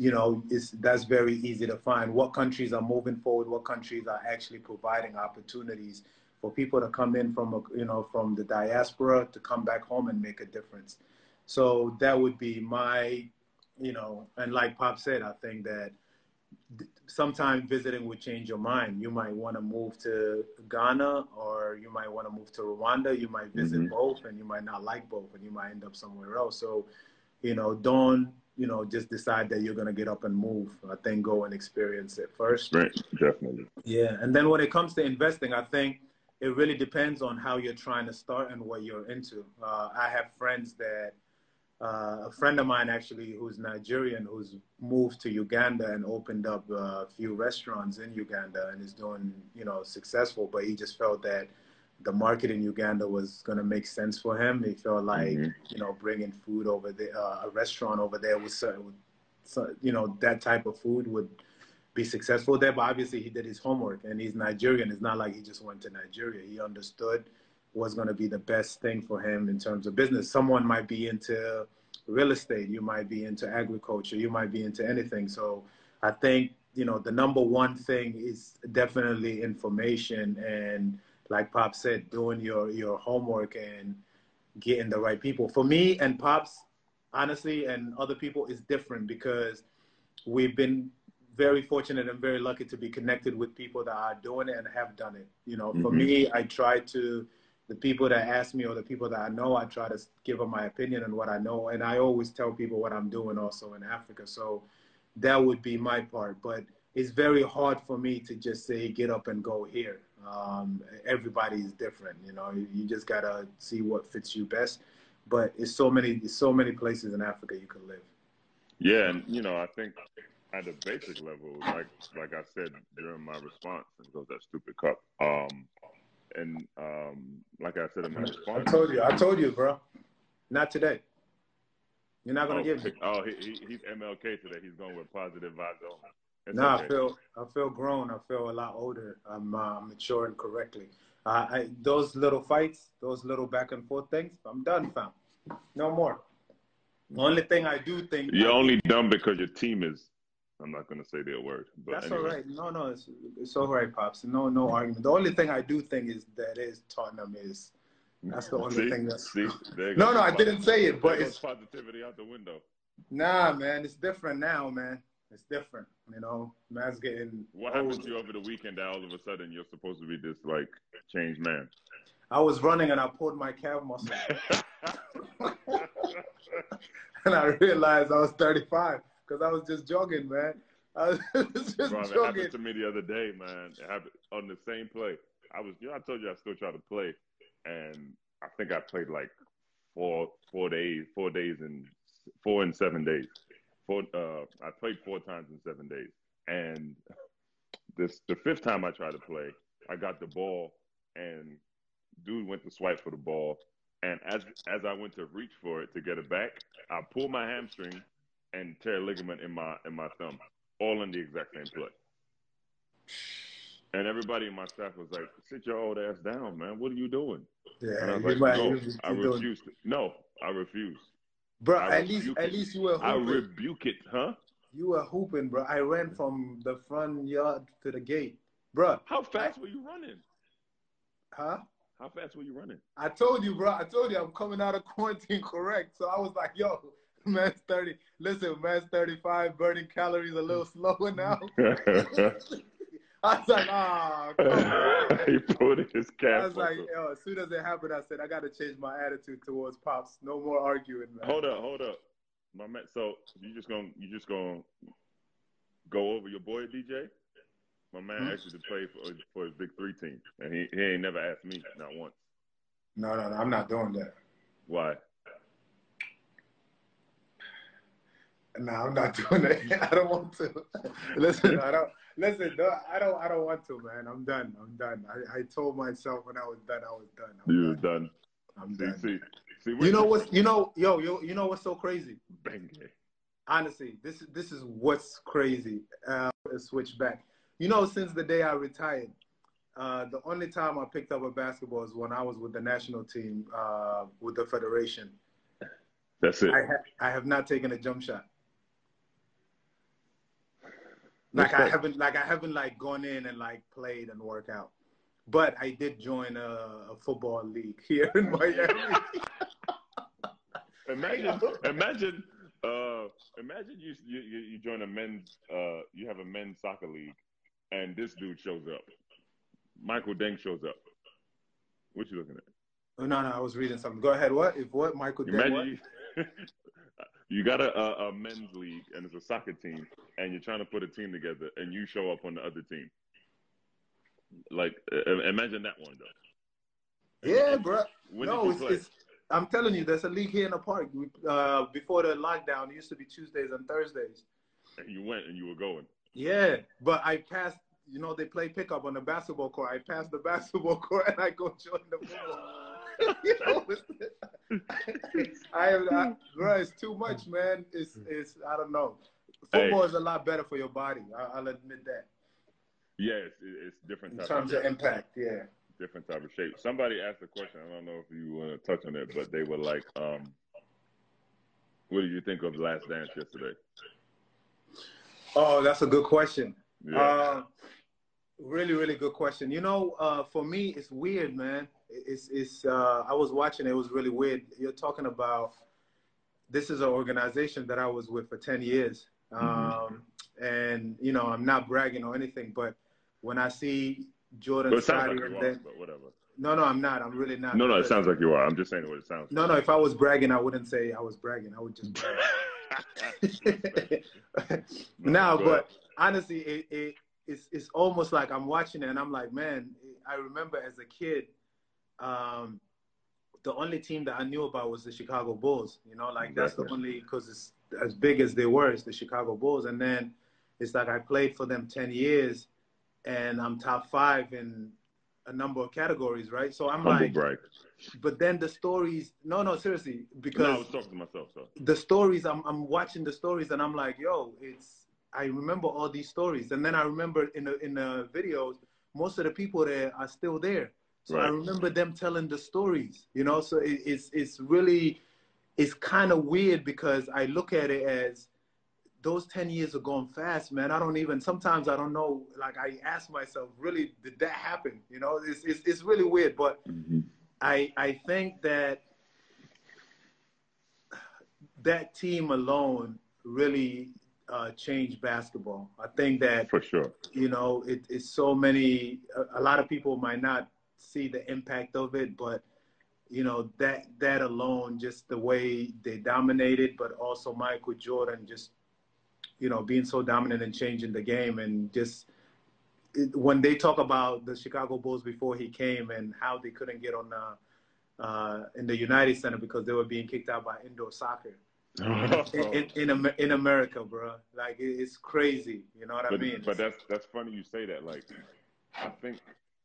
you know, it's, that's very easy to find. What countries are moving forward? What countries are actually providing opportunities for people to come in from, a, you know, from the diaspora to come back home and make a difference? So that would be my, you know, and like Pop said, I think that sometimes visiting would change your mind. You might want to move to Ghana, or you might want to move to Rwanda. You might visit mm-hmm. both, and you might not like both, and you might end up somewhere else. So, you know, don't, you know, just decide that you're going to get up and move. I think go and experience it first. Right, definitely. Yeah, and then when it comes to investing, I think it really depends on how you're trying to start and what you're into. Uh, I have friends that, uh, a friend of mine actually who's Nigerian, who's moved to Uganda and opened up a few restaurants in Uganda and is doing, you know, successful, but he just felt that the market in Uganda was going to make sense for him. He felt like, mm-hmm. you know, bringing food over there, uh, a restaurant over there with certain, you know, that type of food would be successful there. But obviously he did his homework, and he's Nigerian. It's not like he just went to Nigeria. He understood what's going to be the best thing for him in terms of business. Someone might be into real estate. You might be into agriculture. You might be into anything. So I think, you know, the number one thing is definitely information, and like Pop said, doing your, your homework and getting the right people. For me and Pops, honestly, and other people, is different because we've been very fortunate and very lucky to be connected with people that are doing it and have done it. You know, for mm-hmm. me, I try to, the people that ask me or the people that I know, I try to give them my opinion on what I know. And I always tell people what I'm doing also in Africa. So that would be my part. But it's very hard for me to just say, get up and go here. Um, everybody is different, you know, you just got to see what fits you best. But it's so many, it's so many places in Africa you can live. Yeah. And, you know, I think at a basic level, like, like I said, during my response, it goes that stupid cup. Um, and um, like I said, in my response, I told you, I told you, bro, not today. You're not going to oh, give me. Oh, he, he, he's M L K today. He's going with positive vibes only. It's no, okay. I feel I feel grown. I feel a lot older. I'm uh, maturing correctly. Uh, I, those little fights, those little back and forth things, I'm done, fam. No more. The only thing I do think you're only done because your team is. I'm not gonna say their word. But that's anyway. All right. No, no, it's, it's all right, Pops. No, no argument. The only thing I do think is that is Tottenham is. That's the only see? thing that's. See? There no, no, I didn't say it, but it's positivity out the window. Nah, man, it's different now, man. It's different, you know, man's getting What old. happened to you over the weekend that all of a sudden you're supposed to be this, like, changed man? I was running and I pulled my calf muscle. And I realized I was thirty-five because I was just jogging, man. I was just Bro, jogging. It happened to me the other day, man. It happened on the same play. I was, you know, I told you I still try to play. And I think I played, like, four, four days, four days and four and seven days. Four, uh, I played four times in seven days, and this the fifth time I tried to play, I got the ball, and dude went to swipe for the ball, and as as I went to reach for it to get it back, I pulled my hamstring and tear a ligament in my in my thumb, all in the exact same play. And everybody in my staff was like, "Sit your old ass down, man! What are you doing?" Yeah, and I was like, might, "No, I refuse. To, no, I refuse." Bro, I at least at it. least you were hooping. I rebuke it, huh? You were hooping, bro. I ran from the front yard to the gate. Bro. How fast I, were you running? Huh? How fast were you running? I told you, bro. I told you I'm coming out of quarantine correct. So I was like, yo, man's thirty. Listen, man's thirty-five, burning calories a little slower now. I was like, ah, oh, he pulled his cap. I was like, yo, as soon as it happened, I said, I got to change my attitude towards Pops. No more arguing, man. Hold up, hold up, my man. So you just gonna you just gonna go over your boy D J? My man hmm? asked you to play for for his big three team, and he he ain't never asked me, not once. No, no, no, I'm not doing that. Why? No, I'm not doing that. I don't want to. Listen, I don't. Listen, no, I don't. I don't want to, man. I'm done. I'm done. I, I told myself when I was done, I was done. I'm you were done. done. I'm see, done. See, see, you know what's You know, yo, yo. You know what's so crazy? Bang. Honestly, this this is what's crazy. Uh, switch back. You know, since the day I retired, uh, the only time I picked up a basketball is when I was with the national team, uh, with the federation. That's it. I, ha I have not taken a jump shot. Like I haven't, like I haven't like gone in and like played and worked out, but I did join a, a football league here in Miami. Imagine, imagine, uh, imagine you you you join a men's, uh, you have a men's soccer league, and this dude shows up, Michael Deng shows up. What you looking at? Oh, no, no, I was reading something. Go ahead. What if what Michael Deng? What? You got a, a, a men's league, and it's a soccer team, and you're trying to put a team together, and you show up on the other team. Like, uh, imagine that one, though. Yeah, bro. When no, it's, it's, I'm telling you, there's a league here in the park. We, uh, before the lockdown, it used to be Tuesdays and Thursdays. And you went, and you were going. Yeah, but I passed, you know, they play pickup on the basketball court. I passed the basketball court, and I go join the football. You know, it's, I, I, bro, it's too much, man. It's, it's, I don't know. Football hey. is a lot better for your body. I, I'll admit that. Yeah, it's, it's different. In terms of, of impact, yeah. Different type of shape. Somebody asked a question. I don't know if you want to touch on it, but they were like, um, what did you think of Last Dance yesterday? Oh, that's a good question. Yeah. Uh, really, really good question. You know, uh, for me, it's weird, man. It's, it's, uh, I was watching, it was really weird. You're talking about, this is an organization that I was with for ten years. Um, mm-hmm. And, you know, I'm not bragging or anything, but when I see Jordan, well, Saudi, like then, wrong, but whatever. No, no, I'm not. I'm really not. No, no, it sounds like you are. I'm just saying what it sounds like. No, no, if I was bragging, I wouldn't say I was bragging. I would just brag. no, no, but honestly, it, it, it's, it's almost like I'm watching it and I'm like, man, I remember as a kid, Um, the only team that I knew about was the Chicago Bulls, you know, like that's the only, because it's as big as they were, it's the Chicago Bulls. And then it's like I played for them ten years and I'm top five in a number of categories, right? So I'm Humble like, break. But then the stories, no, no, seriously, because no, I was talking to myself, so. The stories, I'm, I'm watching the stories and I'm like, yo, it's, I remember all these stories. And then I remember in the, in the videos, most of the people there are still there. So right. I remember them telling the stories, you know, so it, it's, it's really, it's kind of weird because I look at it as those ten years are going fast, man. I don't even, sometimes I don't know, like I ask myself, really, did that happen? You know, it's, it's, it's really weird, but mm-hmm. I, I think that that team alone really uh, changed basketball. I think that, for sure, you know, it, it's so many, a, a lot of people might not see the impact of it, but you know that that alone, just the way they dominated, but also Michael Jordan just you know being so dominant and changing the game, and just it, when they talk about the Chicago Bulls before he came and how they couldn't get on the, uh, in the United Center because they were being kicked out by indoor soccer in, in, in in America, bro. Like it, it's crazy, you know what but, I mean? But that's that's funny you say that. Like I think.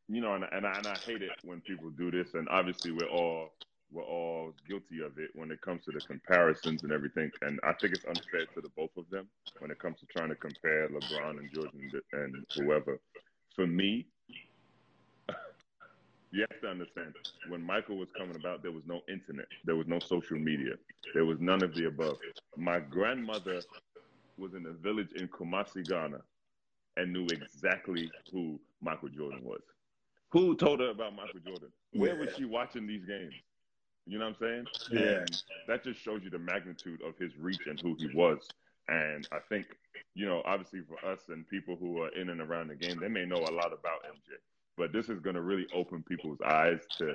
You know, and, and, I, and I hate it when people do this, and obviously we're all we're all guilty of it when it comes to the comparisons and everything. And I think it's unfair to the both of them when it comes to trying to compare LeBron and Jordan and whoever. For me, you have to understand when Michael was coming about, there was no internet, there was no social media, there was none of the above. My grandmother was in a village in Kumasi, Ghana, and knew exactly who Michael Jordan was. Who told her about Michael Jordan? Where was she watching these games? You know what I'm saying? Yeah. And that just shows you the magnitude of his reach and who he was. And I think, you know, obviously for us and people who are in and around the game, they may know a lot about M J. But this is going to really open people's eyes to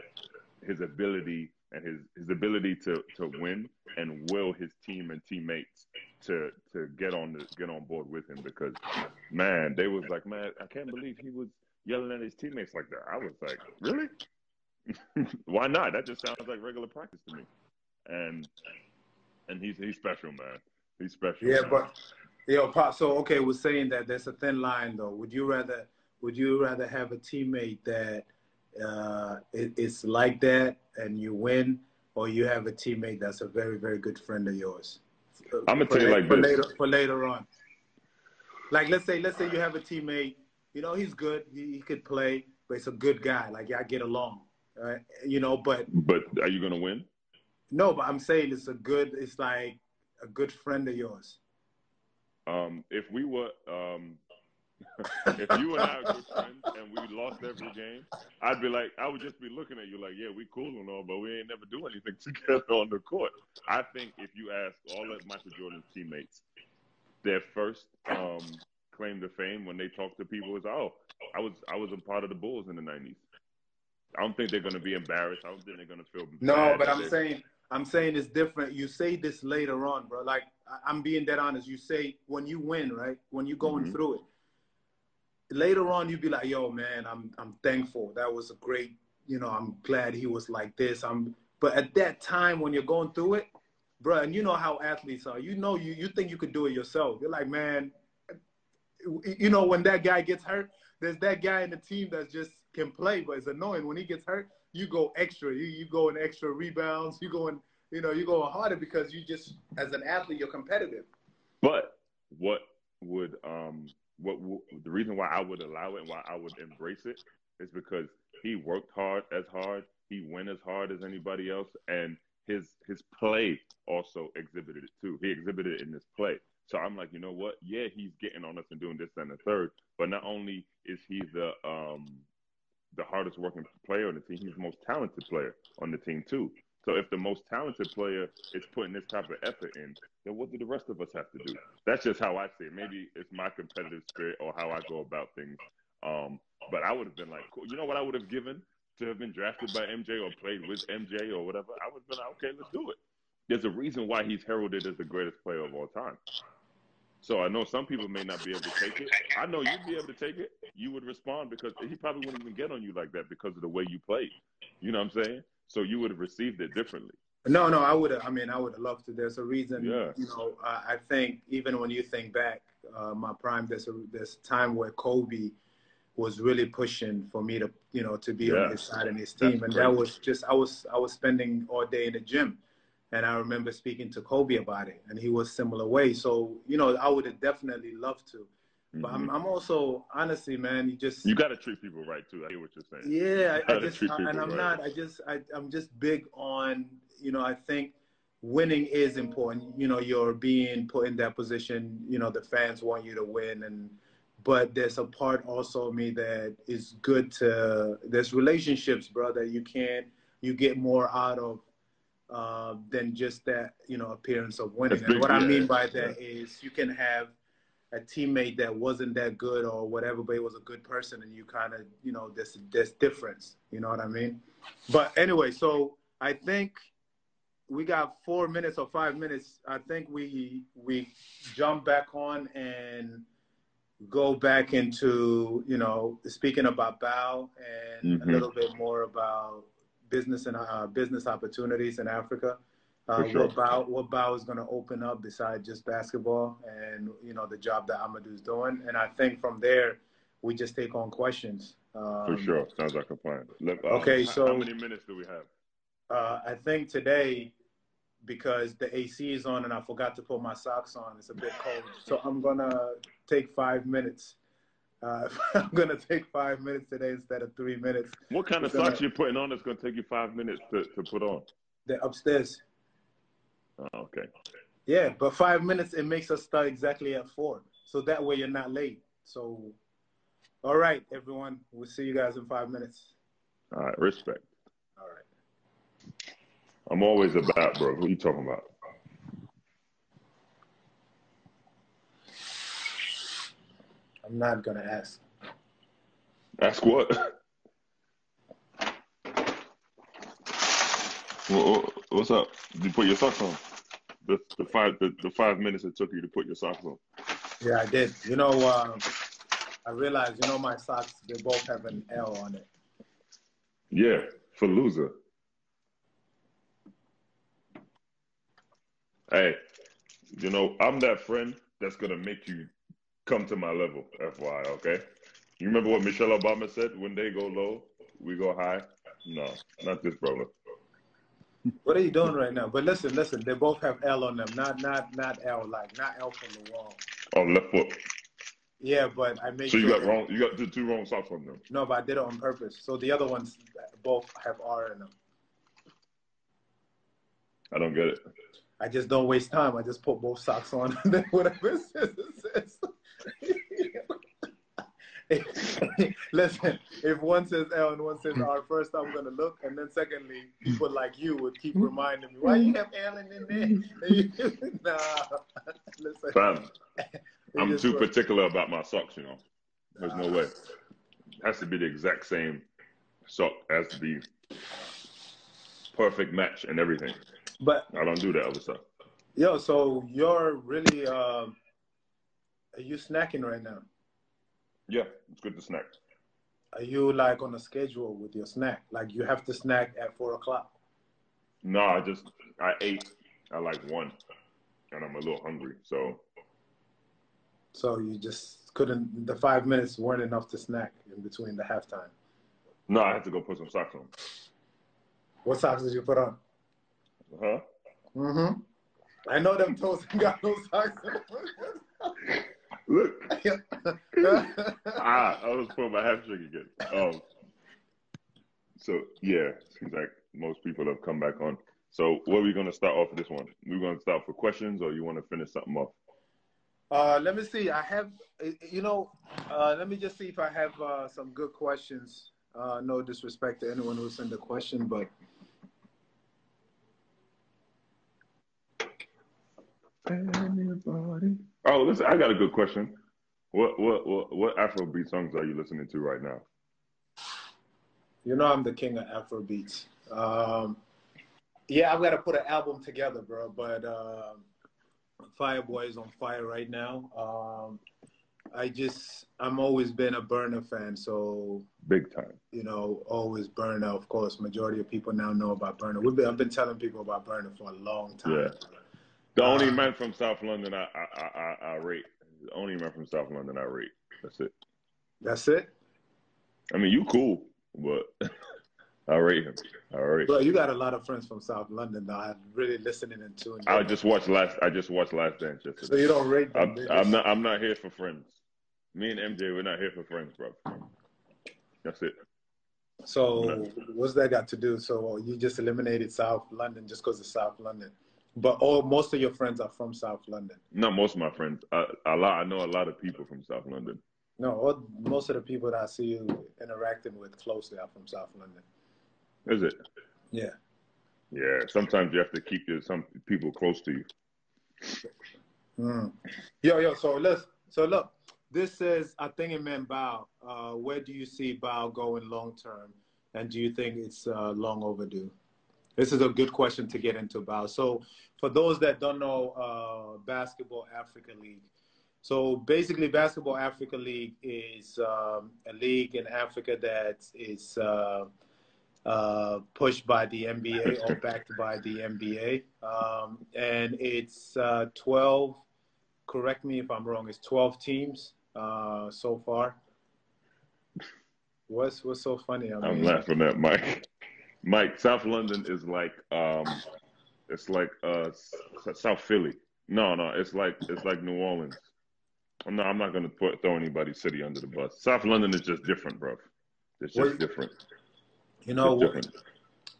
his ability and his, his ability to, to win and will his team and teammates to to get on the, get on board with him. Because, man, they was like, man, I can't believe he was yelling at his teammates like that. I was like, really? Why not? That just sounds like regular practice to me. And and he's he's special, man. He's special. Yeah, man. But yo, Pop, so okay, we're saying that there's a thin line though. Would you rather would you rather have a teammate that uh it, it's like that and you win, or you have a teammate that's a very, very good friend of yours? I'm gonna tell you like this. Later, for later on. Like let's say let's say you have a teammate. You know, he's good. He, he could play, but he's a good guy. Like, y'all get along, right? You know, but... But are you going to win? No, but I'm saying it's a good... It's like a good friend of yours. Um, if we were... Um, If you and I are good friends and we lost every game, I'd be like, I would just be looking at you like, yeah, we cool and all, but we ain't never do anything together on the court. I think if you ask all of Michael Jordan's teammates, their first um, claim to fame when they talk to people is, oh, I was I was a part of the Bulls in the nineties. I don't think they're going to be embarrassed. I don't think they're going to feel bad. No, but I'm saying I'm saying it's different. You say this later on, bro. Like, I'm being dead honest. You say when you win, right? When you're going mm-hmm. through it. Later on, you'd be like, yo, man, I'm I'm thankful. That was a great, you know, I'm glad he was like this. I'm, but at that time when you're going through it, bro, and you know how athletes are. You know, you, you think you could do it yourself. You're like, man, you know, when that guy gets hurt, there's that guy in the team that just can play, but it's annoying. When he gets hurt, you go extra. You, you go in extra rebounds. You go in, you know, you go harder because you just, as an athlete, you're competitive. But what would... um. What the reason why I would allow it and why I would embrace it is because he worked hard as hard, he went as hard as anybody else, and his his play also exhibited it too. He exhibited it in his play. So I'm like, you know what? Yeah, he's getting on us and doing this and the third, but not only is he the um the hardest working player on the team, he's the most talented player on the team too. So if the most talented player is putting this type of effort in, then what do the rest of us have to do? That's just how I see it. Maybe it's my competitive spirit or how I go about things. Um, but I would have been like, cool. You know what I would have given to have been drafted by M J or played with M J or whatever? I would have been like, okay, let's do it. There's a reason why he's heralded as the greatest player of all time. So I know some people may not be able to take it. I know you'd be able to take it. You would respond because he probably wouldn't even get on you like that because of the way you played. You know what I'm saying? So you would have received it differently. No, no, I would have. I mean, I would have loved to. There's a reason, yeah. you know, I, I think even when you think back, uh, my prime, there's a, there's a time where Kobe was really pushing for me to, you know, to be yeah. on his side and his team. That's and crazy. That was just, I was, I was spending all day in the gym. And I remember speaking to Kobe about it. And he was similar way. So, you know, I would have definitely loved to. But mm-hmm. I'm, I'm also, honestly, man, you just... You got to treat people right, too. I hear what you're saying. Yeah, you I just, I, and I'm right. not, I just, I, I'm just big on, you know, I think winning is important. You know, you're being put in that position, you know, the fans want you to win. And but there's a part also of me that is good to, there's relationships, brother. You can't, you get more out of uh, than just that, you know, appearance of winning. That's and big, what yeah. I mean by that yeah. is you can have a teammate that wasn't that good or whatever, but he was a good person, and you kind of, you know, there's, there's difference. You know what I mean? But anyway, so I think we got four minutes or five minutes. I think we we jump back on and go back into, you know, speaking about Bao and mm-hmm. a little bit more about business and uh, business opportunities in Africa. Uh, sure. What Bao, what Bao is going to open up besides just basketball and, you know, the job that Amadou's doing. And I think from there, we just take on questions. Um, For sure. Sounds like a plan. Let, uh, okay, so... How many minutes do we have? Uh, I think today, because the A C is on and I forgot to put my socks on, it's a bit cold. So I'm going to take five minutes. Uh, I'm going to take five minutes today instead of three minutes. What kind of socks you putting on that's going to take you five minutes to, to put on? They're upstairs. Oh, okay. Yeah, but five minutes, it makes us start exactly at four. So that way you're not late. So, all right, everyone. We'll see you guys in five minutes. All right, respect. All right. I'm always about, bro. Who are you talking about? I'm not going to ask. Ask what? What's up? Did you put your socks on? The, the five the, the five minutes it took you to put your socks on. Yeah, I did. You know, uh, I realized, you know, my socks, they both have an L on it. Yeah, for loser. Hey, you know, I'm that friend that's going to make you come to my level, F Y I, okay? You remember what Michelle Obama said? When they go low, we go high? No, not this brother. What are you doing right now? But listen, listen, they both have L on them. Not not not L, like not L from the wall. Oh, left foot. Yeah, but I made So you sure got wrong you got the two wrong socks on them. No, but I did it on purpose. So the other ones both have R in them. I don't get it. I just don't waste time. I just put both socks on and then whatever it says it says. Listen, if one says L and one says R, first I'm going to look, and then secondly, people like you would keep reminding me, why you have L in there? Nah, listen. Fam, I'm too works. particular about my socks, you know. There's nah. no way. It has to be the exact same sock. It has to be perfect match and everything. But I don't do that other stuff. Yo, so you're really, uh, are you snacking right now? Yeah, it's good to snack. Are you like on a schedule with your snack? Like you have to snack at four o'clock? No, I just, I ate at like one and I'm a little hungry, so. So you just couldn't, the five minutes weren't enough to snack in between the halftime? No, I had to go put some socks on. What socks did you put on? Uh-huh. Mm-hmm. I know them toes ain't got no socks on. Look. ah, I was pulling my hamstring again. Um, so, yeah, seems like most people have come back on. So, what are we going to start off with this one? We're going to start for questions, or you want to finish something off? Uh, let me see. I have, you know, uh, let me just see if I have uh, some good questions. Uh, no disrespect to anyone who sent a question, but... Anybody? Oh, listen, I got a good question. What what what what Afrobeat songs are you listening to right now? You know I'm the king of Afrobeats. Um, yeah, I've got to put an album together, bro. But uh, Fireboy is on fire right now. Um, I just I'm always been a Burner fan, so big time. You know, always Burner. Of course, majority of people now know about Burner. We've been I've been telling people about Burner for a long time. Yeah. The only um, man from South London I, I, I, I rate. The only man from South London I rate. That's it. That's it? I mean, you cool, but I rate him. I rate Bro, him. You got a lot of friends from South London, though. I'm really listening and tuning. I just watched Last I just watched Last Dance yesterday. So you don't rate them? I'm, I'm, not, I'm not here for friends. Me and M J, we're not here for friends, bro. That's it. So what's that got to do? So you just eliminated South London just because it's South London. But all most of your friends are from South London. Not most of my friends. I, a lot. I know a lot of people from South London. No, all, most of the people that I see you interacting with closely are from South London. Is it? Yeah. Yeah. Sometimes you have to keep your, some people close to you. Mm. Yo, yo. So let's. So look. This says, I think it meant Bao. Uh, where do you see Bao going long term, and do you think it's uh, long overdue? This is a good question to get into, Bao. So for those that don't know, uh, Basketball Africa League. So basically, Basketball Africa League is um, a league in Africa that is uh, uh, pushed by the N B A or backed by the N B A. Um, and it's uh, twelve, correct me if I'm wrong, it's twelve teams uh, so far. What's, what's so funny? I mean, I'm laughing at Mike. Mike, South London is like, um, it's like uh, South Philly. No, no, it's like it's like New Orleans. No, I'm not gonna put, throw anybody's city under the bus. South London is just different, bro. It's just what, different. You know what? Different.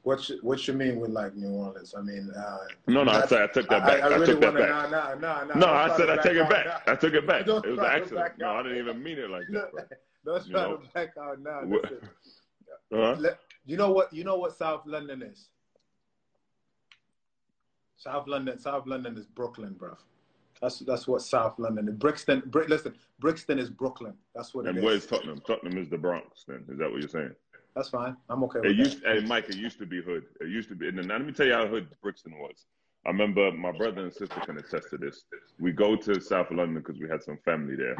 What, you, what you mean with like New Orleans? I mean, uh, no, no, I, I, said, I took that back. I, I, I really took that wanna, back. No, no, no. No, I said I take it back. Now. I took it back. Don't it was an accident. No, I didn't even mean it like that, bro. Don't try you know? to back out now. Huh? Let, you know what? You know what South London is. South London, South London is Brooklyn, bruv. That's that's what South London is. Brixton, Br listen, Brixton is Brooklyn. That's what. And it where's is. Tottenham? Tottenham is the Bronx. Then is that what you're saying? That's fine. I'm okay. It with used, that. Hey, Mike, it used to be hood. It used to be. And now let me tell you how hood Brixton was. I remember my brother and sister can attest to this. We go to South London because we had some family there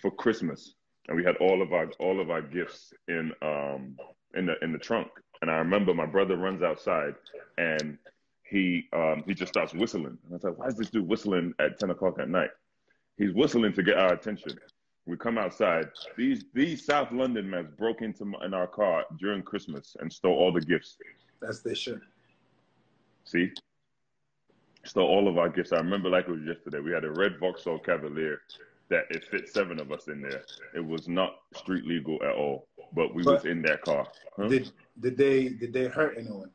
for Christmas, and we had all of our all of our gifts in. Um, in the in the trunk. And I remember my brother runs outside and he um he just starts whistling. And I was like, why is this dude whistling at ten o'clock at night? He's whistling to get our attention. We come outside. These these South London men broke into my, in our car during Christmas and stole all the gifts. That's their shit. See? Stole all of our gifts. I remember like it was yesterday. We had a red Vauxhall Cavalier that it fit seven of us in there. It was not street legal at all, but we but was in that car. Huh? Did did they did they hurt anyone?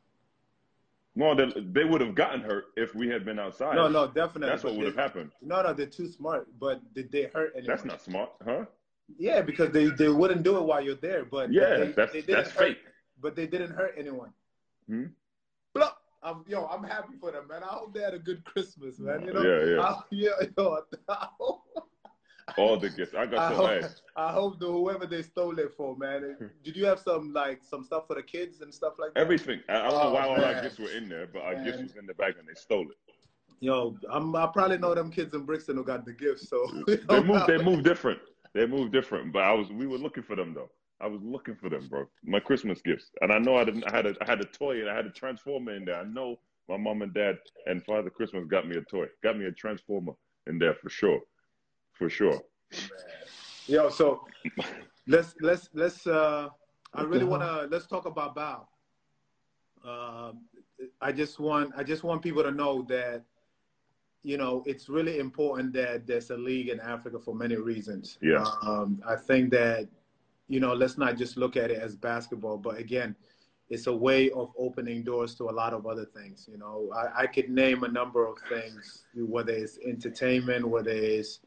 No, they, they would have gotten hurt if we had been outside. No, no, definitely. That's what would have happened. No, no, they're too smart. But did they hurt anyone? That's not smart, huh? Yeah, because they, they wouldn't do it while you're there. But yeah, they, that's, they that's hurt, fake. But they didn't hurt anyone. Hmm? But I'm, yo, I'm happy for them, man. I hope they had a good Christmas, man. You know? Yeah, yeah. I, yeah yo, I hope, all the gifts. I got so hope, I hope the, whoever they stole it for, man. Did you have some like some stuff for the kids and stuff like that? Everything. I, I don't oh, know why all our gifts were in there, but our man. gifts was in the bag and they stole it. Yo, I'm, I probably know them kids in Brixton who got the gifts. So they know, move. They move different. They move different. But I was, we were looking for them though. I was looking for them, bro. My Christmas gifts, and I know I didn't. I had a, I had a toy, and I had a transformer in there. I know my mom and dad and Father Christmas got me a toy, got me a transformer in there for sure, for sure. Man. Yo, so let's let's let's. Uh, I really wanna let's talk about Bow. Uh, I just want I just want people to know that, you know, it's really important that there's a league in Africa for many reasons. Yeah. Um, I think that, you know, let's not just look at it as basketball, but again, it's a way of opening doors to a lot of other things. You know, I, I could name a number of things, whether it's entertainment, whether it's,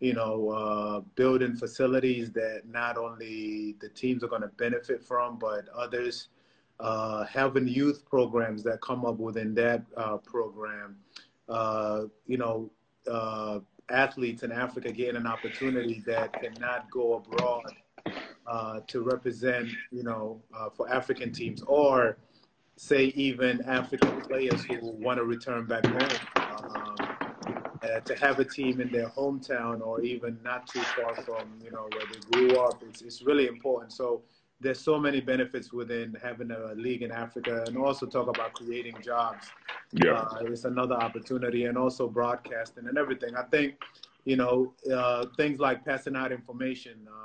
you know, uh, building facilities that not only the teams are going to benefit from, but others, uh, having youth programs that come up within that uh, program, uh, you know, uh, athletes in Africa getting an opportunity that cannot go abroad. Uh, to represent, you know, uh, for African teams, or say even African players who want to return back home, um, uh, to have a team in their hometown or even not too far from, you know, where they grew up. It's, it's really important. So there's so many benefits within having a league in Africa, and also talk about creating jobs. Yeah, uh, it's another opportunity, and also broadcasting and everything. I think, you know, uh, things like passing out information, uh,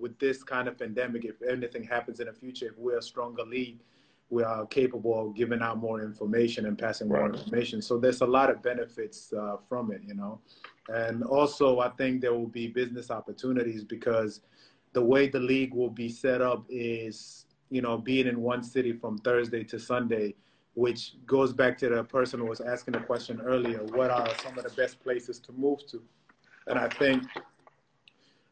with this kind of pandemic, if anything happens in the future, if we're a stronger league, we are capable of giving out more information and passing more right. information. So there's a lot of benefits uh, from it, you know. And also, I think there will be business opportunities, because the way the league will be set up is, you know, being in one city from Thursday to Sunday, which goes back to the person who was asking the question earlier, what are some of the best places to move to? And I think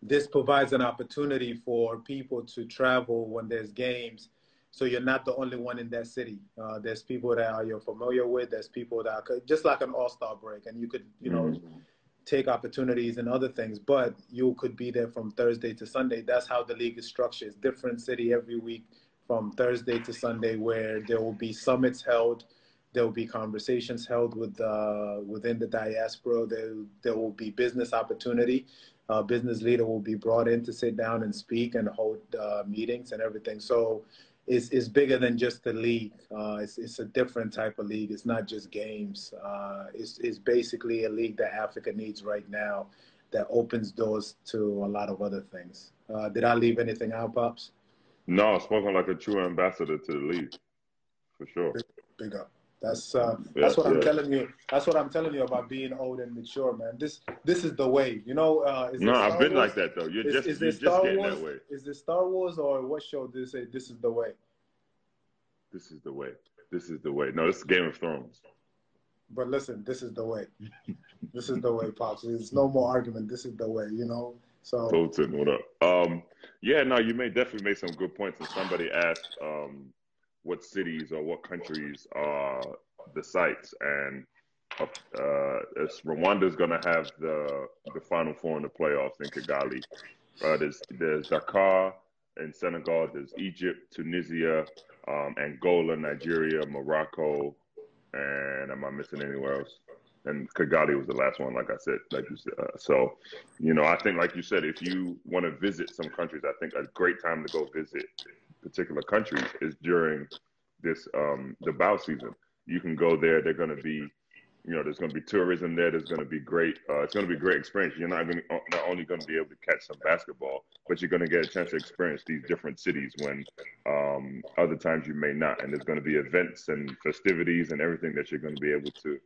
this provides an opportunity for people to travel when there's games. So you're not the only one in that city. Uh, there's people that are you're familiar with. There's people that are just like an all-star break, and you could, you know, mm-hmm. take opportunities and other things, but you could be there from Thursday to Sunday. That's how the league is structured. It's different city every week from Thursday to Sunday, where there will be summits held. There will be conversations held with uh, within the diaspora. There, there will be business opportunity. Uh, business leader will be brought in to sit down and speak and hold uh, meetings and everything. So it's, it's bigger than just the league. Uh, it's, it's a different type of league. It's not just games. Uh, it's, it's basically a league that Africa needs right now that opens doors to a lot of other things. Uh, did I leave anything out, Pops? No, spoken like a true ambassador to the league, for sure. Big, big up. That's uh, that's what yeah, I'm yeah. telling you. That's what I'm telling you about being old and mature, man. This this is the way, you know. Uh, is no, I've been Wars? like that though. You're is, just, is you're just Star getting Wars? that way. Is this Star Wars or what show? Did they say this is the way? This is the way. This is the way. No, this is Game of Thrones. But listen, this is the way. This is the way, Pops. There's no more argument. This is the way, you know. So. Tolton, what up? Um, yeah, no, you may definitely made some good points, and somebody asked. Um, what cities or what countries are the sites, and uh, Rwanda's going to have the the final four in the playoffs in Kigali. Uh, there's, there's Dakar in Senegal, there's Egypt, Tunisia, um, Angola, Nigeria, Morocco, and am I missing anywhere else? And Kigali was the last one, like I said. Like you said. Uh, so, you know, I think, like you said, if you want to visit some countries, I think a great time to go visit particular countries is during this um the bow season. You can go there. They're going to be, you know, there's going to be tourism there. There's going to be great. Uh, it's going to be a great experience. You're not going to not only going to be able to catch some basketball, but you're going to get a chance to experience these different cities when um, other times you may not. And there's going to be events and festivities and everything that you're going to be able to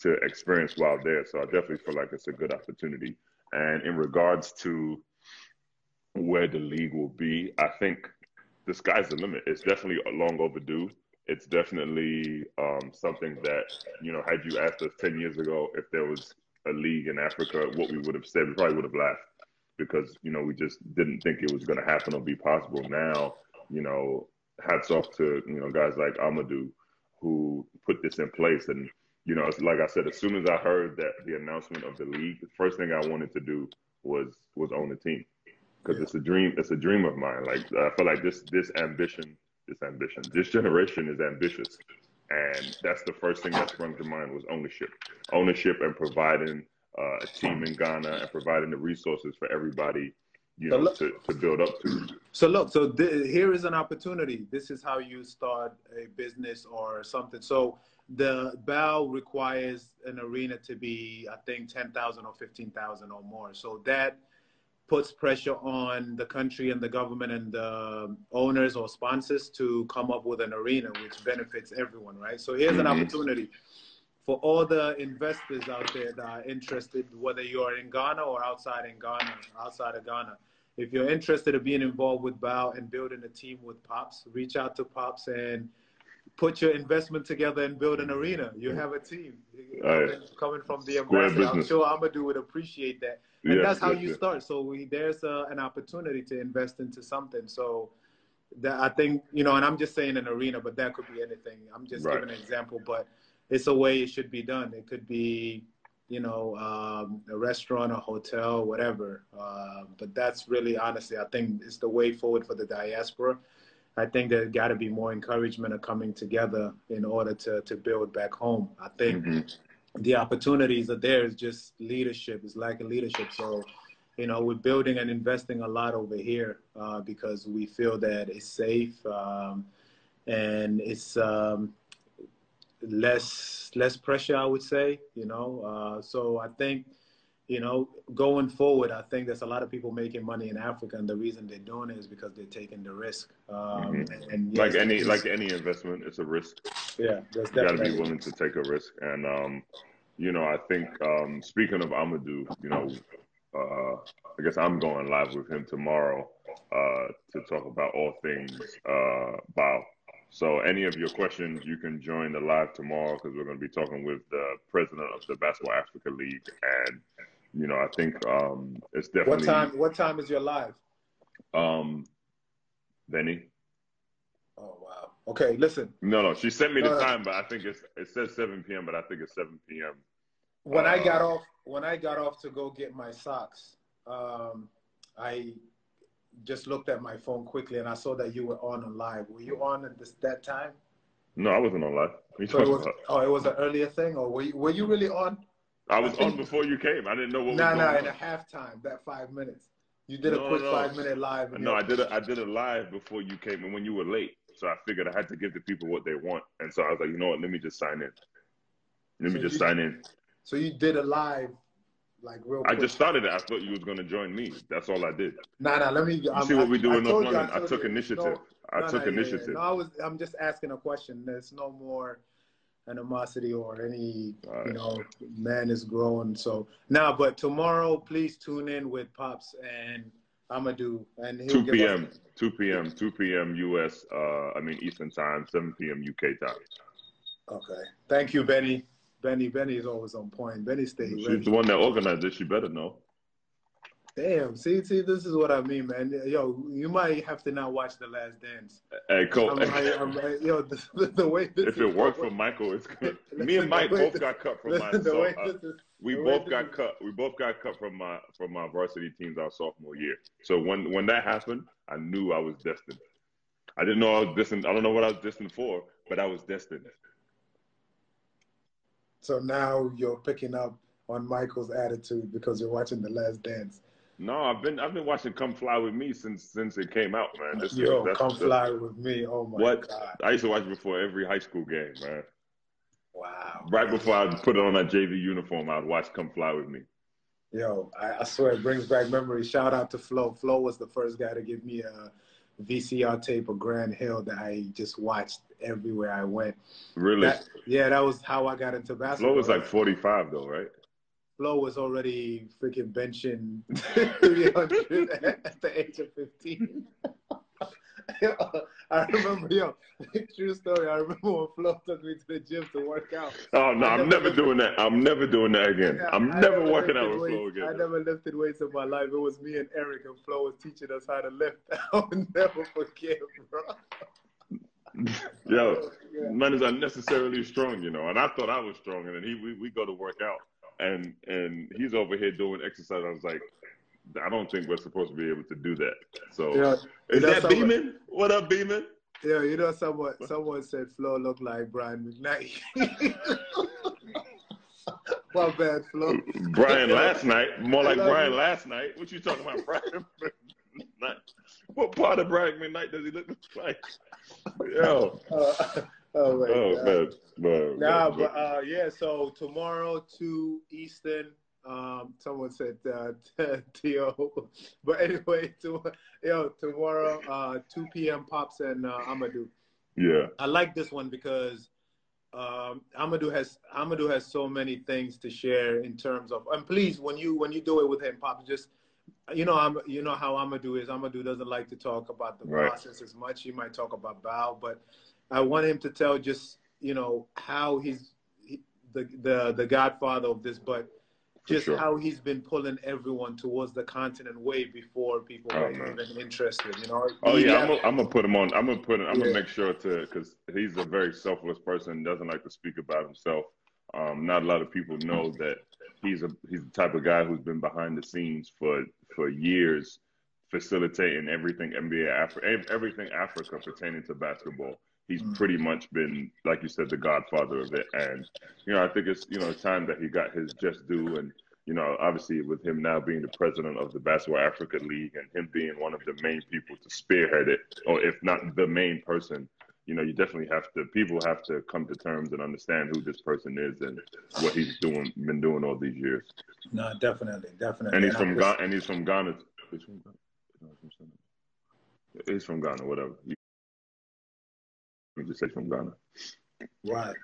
to experience while there. So I definitely feel like it's a good opportunity. And in regards to where the league will be, I think the sky's the limit. It's definitely long overdue. It's definitely um, something that, you know, had you asked us ten years ago if there was a league in Africa, what we would have said, we probably would have laughed. because, you know, we just didn't think it was going to happen or be possible. Now, you know, hats off to, you know, guys like Amadou who put this in place. And, you know, it's like I said, as soon as I heard that the announcement of the league, the first thing I wanted to do was was own a team, because yeah. it's a dream. It's a dream of mine. Like, I feel like this this ambition, this ambition, this generation is ambitious. And that's the first thing that sprung to mind was ownership, ownership and providing uh, a team in Ghana and providing the resources for everybody, you know, so look, to, to build up to. So look, so th here is an opportunity. This is how you start a business or something. So the B A L requires an arena to be, I think, ten thousand or fifteen thousand or more. So that puts pressure on the country and the government and the owners or sponsors to come up with an arena, which benefits everyone, right? So here's an opportunity for all the investors out there that are interested, whether you're in Ghana or outside in Ghana, outside of Ghana. If you're interested in being involved with B A L and building a team with Pops, reach out to Pops and put your investment together and build an arena. You have a team. Right. Coming from the ambassador, I'm sure Amadou would appreciate that. And yeah, that's how yeah, you yeah. start. So we, there's a, an opportunity to invest into something. So that, I think, you know, and I'm just saying an arena, but that could be anything. I'm just right. giving an example, but it's a way it should be done. It could be, you know, um, a restaurant, a hotel, whatever. Uh, but that's really, honestly, I think it's the way forward for the diaspora. I think there's got to be more encouragement of coming together in order to, to build back home. I think mm-hmm. the opportunities are there. It's just leadership. It's lacking leadership. So, you know, we're building and investing a lot over here uh, because we feel that it's safe um, and it's um, less less pressure, I would say, you know. Uh, so I think, you know, going forward, I think there's a lot of people making money in Africa, and the reason they're doing it is because they're taking the risk. Um, mm-hmm. and, and yes, like any just, like any investment, it's a risk. Yeah, that's you got to be willing to take a risk. And um, you know, I think um, speaking of Amadou, you know, uh, I guess I'm going live with him tomorrow uh, to talk about all things uh, B A L. So any of your questions, you can join the live tomorrow because we're going to be talking with the president of the Basketball Africa League. And you know, I think um, it's definitely... What time What time is your live? Um, Vinny. Oh, wow. Okay, listen. No, no, she sent me the uh, time, but I think it's, it says seven P M, but I think it's seven P M When uh, I got off when I got off to go get my socks, um, I just looked at my phone quickly, and I saw that you were on live. Were you on at this, that time? No, I wasn't on live. So it was, oh, it was an earlier thing? Or were you, were you really on? I was I think, on before you came. I didn't know what nah, was going nah, on. No, no, at halftime, that five minutes. You did no, a quick no. five-minute live. No, I did, a, I did a live before you came and when you were late. So I figured I had to give the people what they want. And so I was like, you know what, let me just sign in. Let so me just you, sign in. So you did a live, like real quick. I just started it. I thought you was going to join me. That's all I did. No, nah, no, nah, let me. You um, see what I, we do I in North London? I, I took you. initiative. No, I nah, took nah, initiative. Yeah, yeah. No, I was, I'm just asking a question. There's no more animosity or any right. you know man is growing so now nah, but tomorrow please tune in with Pops and Amadou and he'll two P M Give two P M two P M U S uh I mean Eastern time, seven P M U K time. Okay, thank you, Benny. Benny Benny is always on point. Benny stays she's ready. The one that organized it. She better know. Damn, see, see, this is what I mean, man. Yo, you might have to now watch The Last Dance. Hey, Cole. I'm, hey. I'm, I'm, yo, the, the way this if it is, worked for Michael, it's good. Listen, me and Mike both this, got cut from listen, my. So, uh, is, we both got is. cut. We both got cut from my from my varsity teams our sophomore year. So when when that happened, I knew I was destined. I didn't know I was destined. I don't know what I was destined for, but I was destined. So now you're picking up on Michael's attitude because you're watching The Last Dance. No, I've been I've been watching Come Fly With Me since since it came out, man. This, Yo, that's, Come that's, Fly With Me, oh my what? God. I used to watch it before every high school game, man. Wow. Right man. Before I put on that J V uniform, I'd watch Come Fly With Me. Yo, I, I swear it brings back memories. Shout out to Flo. Flo was the first guy to give me a V C R tape of Grand Hill that I just watched everywhere I went. Really? That, yeah, that was how I got into basketball. Flo was like forty-five, though, right? Flo was already freaking benching three hundred at the age of fifteen. I remember, yo, true story. I remember when Flo took me to the gym to work out. Oh no, I'm never doing that. I'm never doing that again. Yeah, I'm I never working out with weights. Flo again. I never lifted weights in my life. It was me and Eric, and Flo was teaching us how to lift. I'll never forget, bro. Yo, yeah. Man is unnecessarily strong, you know. And I thought I was strong, and then he, we, we go to work out, and and he's over here doing exercise. I was like, I don't think we're supposed to be able to do that. So, yeah, is that someone, Beeman? What up, Beeman? Yeah, you know, someone someone said Flo looked like Brian McKnight. My bad, Flo. Brian last night, more like Brian you. last night. What you talking about, Brian? What part of Brian McKnight does he look like? Yo. Uh, oh, wait, oh uh, man. No, nah, man. But uh, yeah, so tomorrow, two Eastern. Um, someone said uh, T O, but anyway, to, yo, tomorrow, uh, two P M Pops and uh, Amadou. Yeah, I like this one because um, Amadou has Amadou has so many things to share in terms of. And please, when you when you do it with him, Pops, just you know, I'm you know how Amadou is. Amadou doesn't like to talk about the right. process as much. He might talk about Bao, but I want him to tell just you know how he's he, the the the godfather of this, but. Just sure. how he's been pulling everyone towards the continent way before people were oh, even interested, you know. Oh yeah, I'm gonna I'm gonna put him on. I'm gonna put. Him, I'm yeah. gonna make sure to because he's a very selfless person. Doesn't like to speak about himself. Um, not a lot of people know that he's a he's the type of guy who's been behind the scenes for for years, facilitating everything N B A Africa, everything Africa pertaining to basketball. He's pretty much been, like you said, the godfather of it. And, you know, I think it's, you know, time that he got his just due. And, you know, obviously with him now being the president of the Basketball Africa League and him being one of the main people to spearhead it, or if not the main person, you know, you definitely have to, people have to come to terms and understand who this person is and what he's doing, been doing all these years. No, definitely, definitely. And he's from Ghana. And he's from Ghana. He's from Ghana, whatever. You just say from Ghana. Right.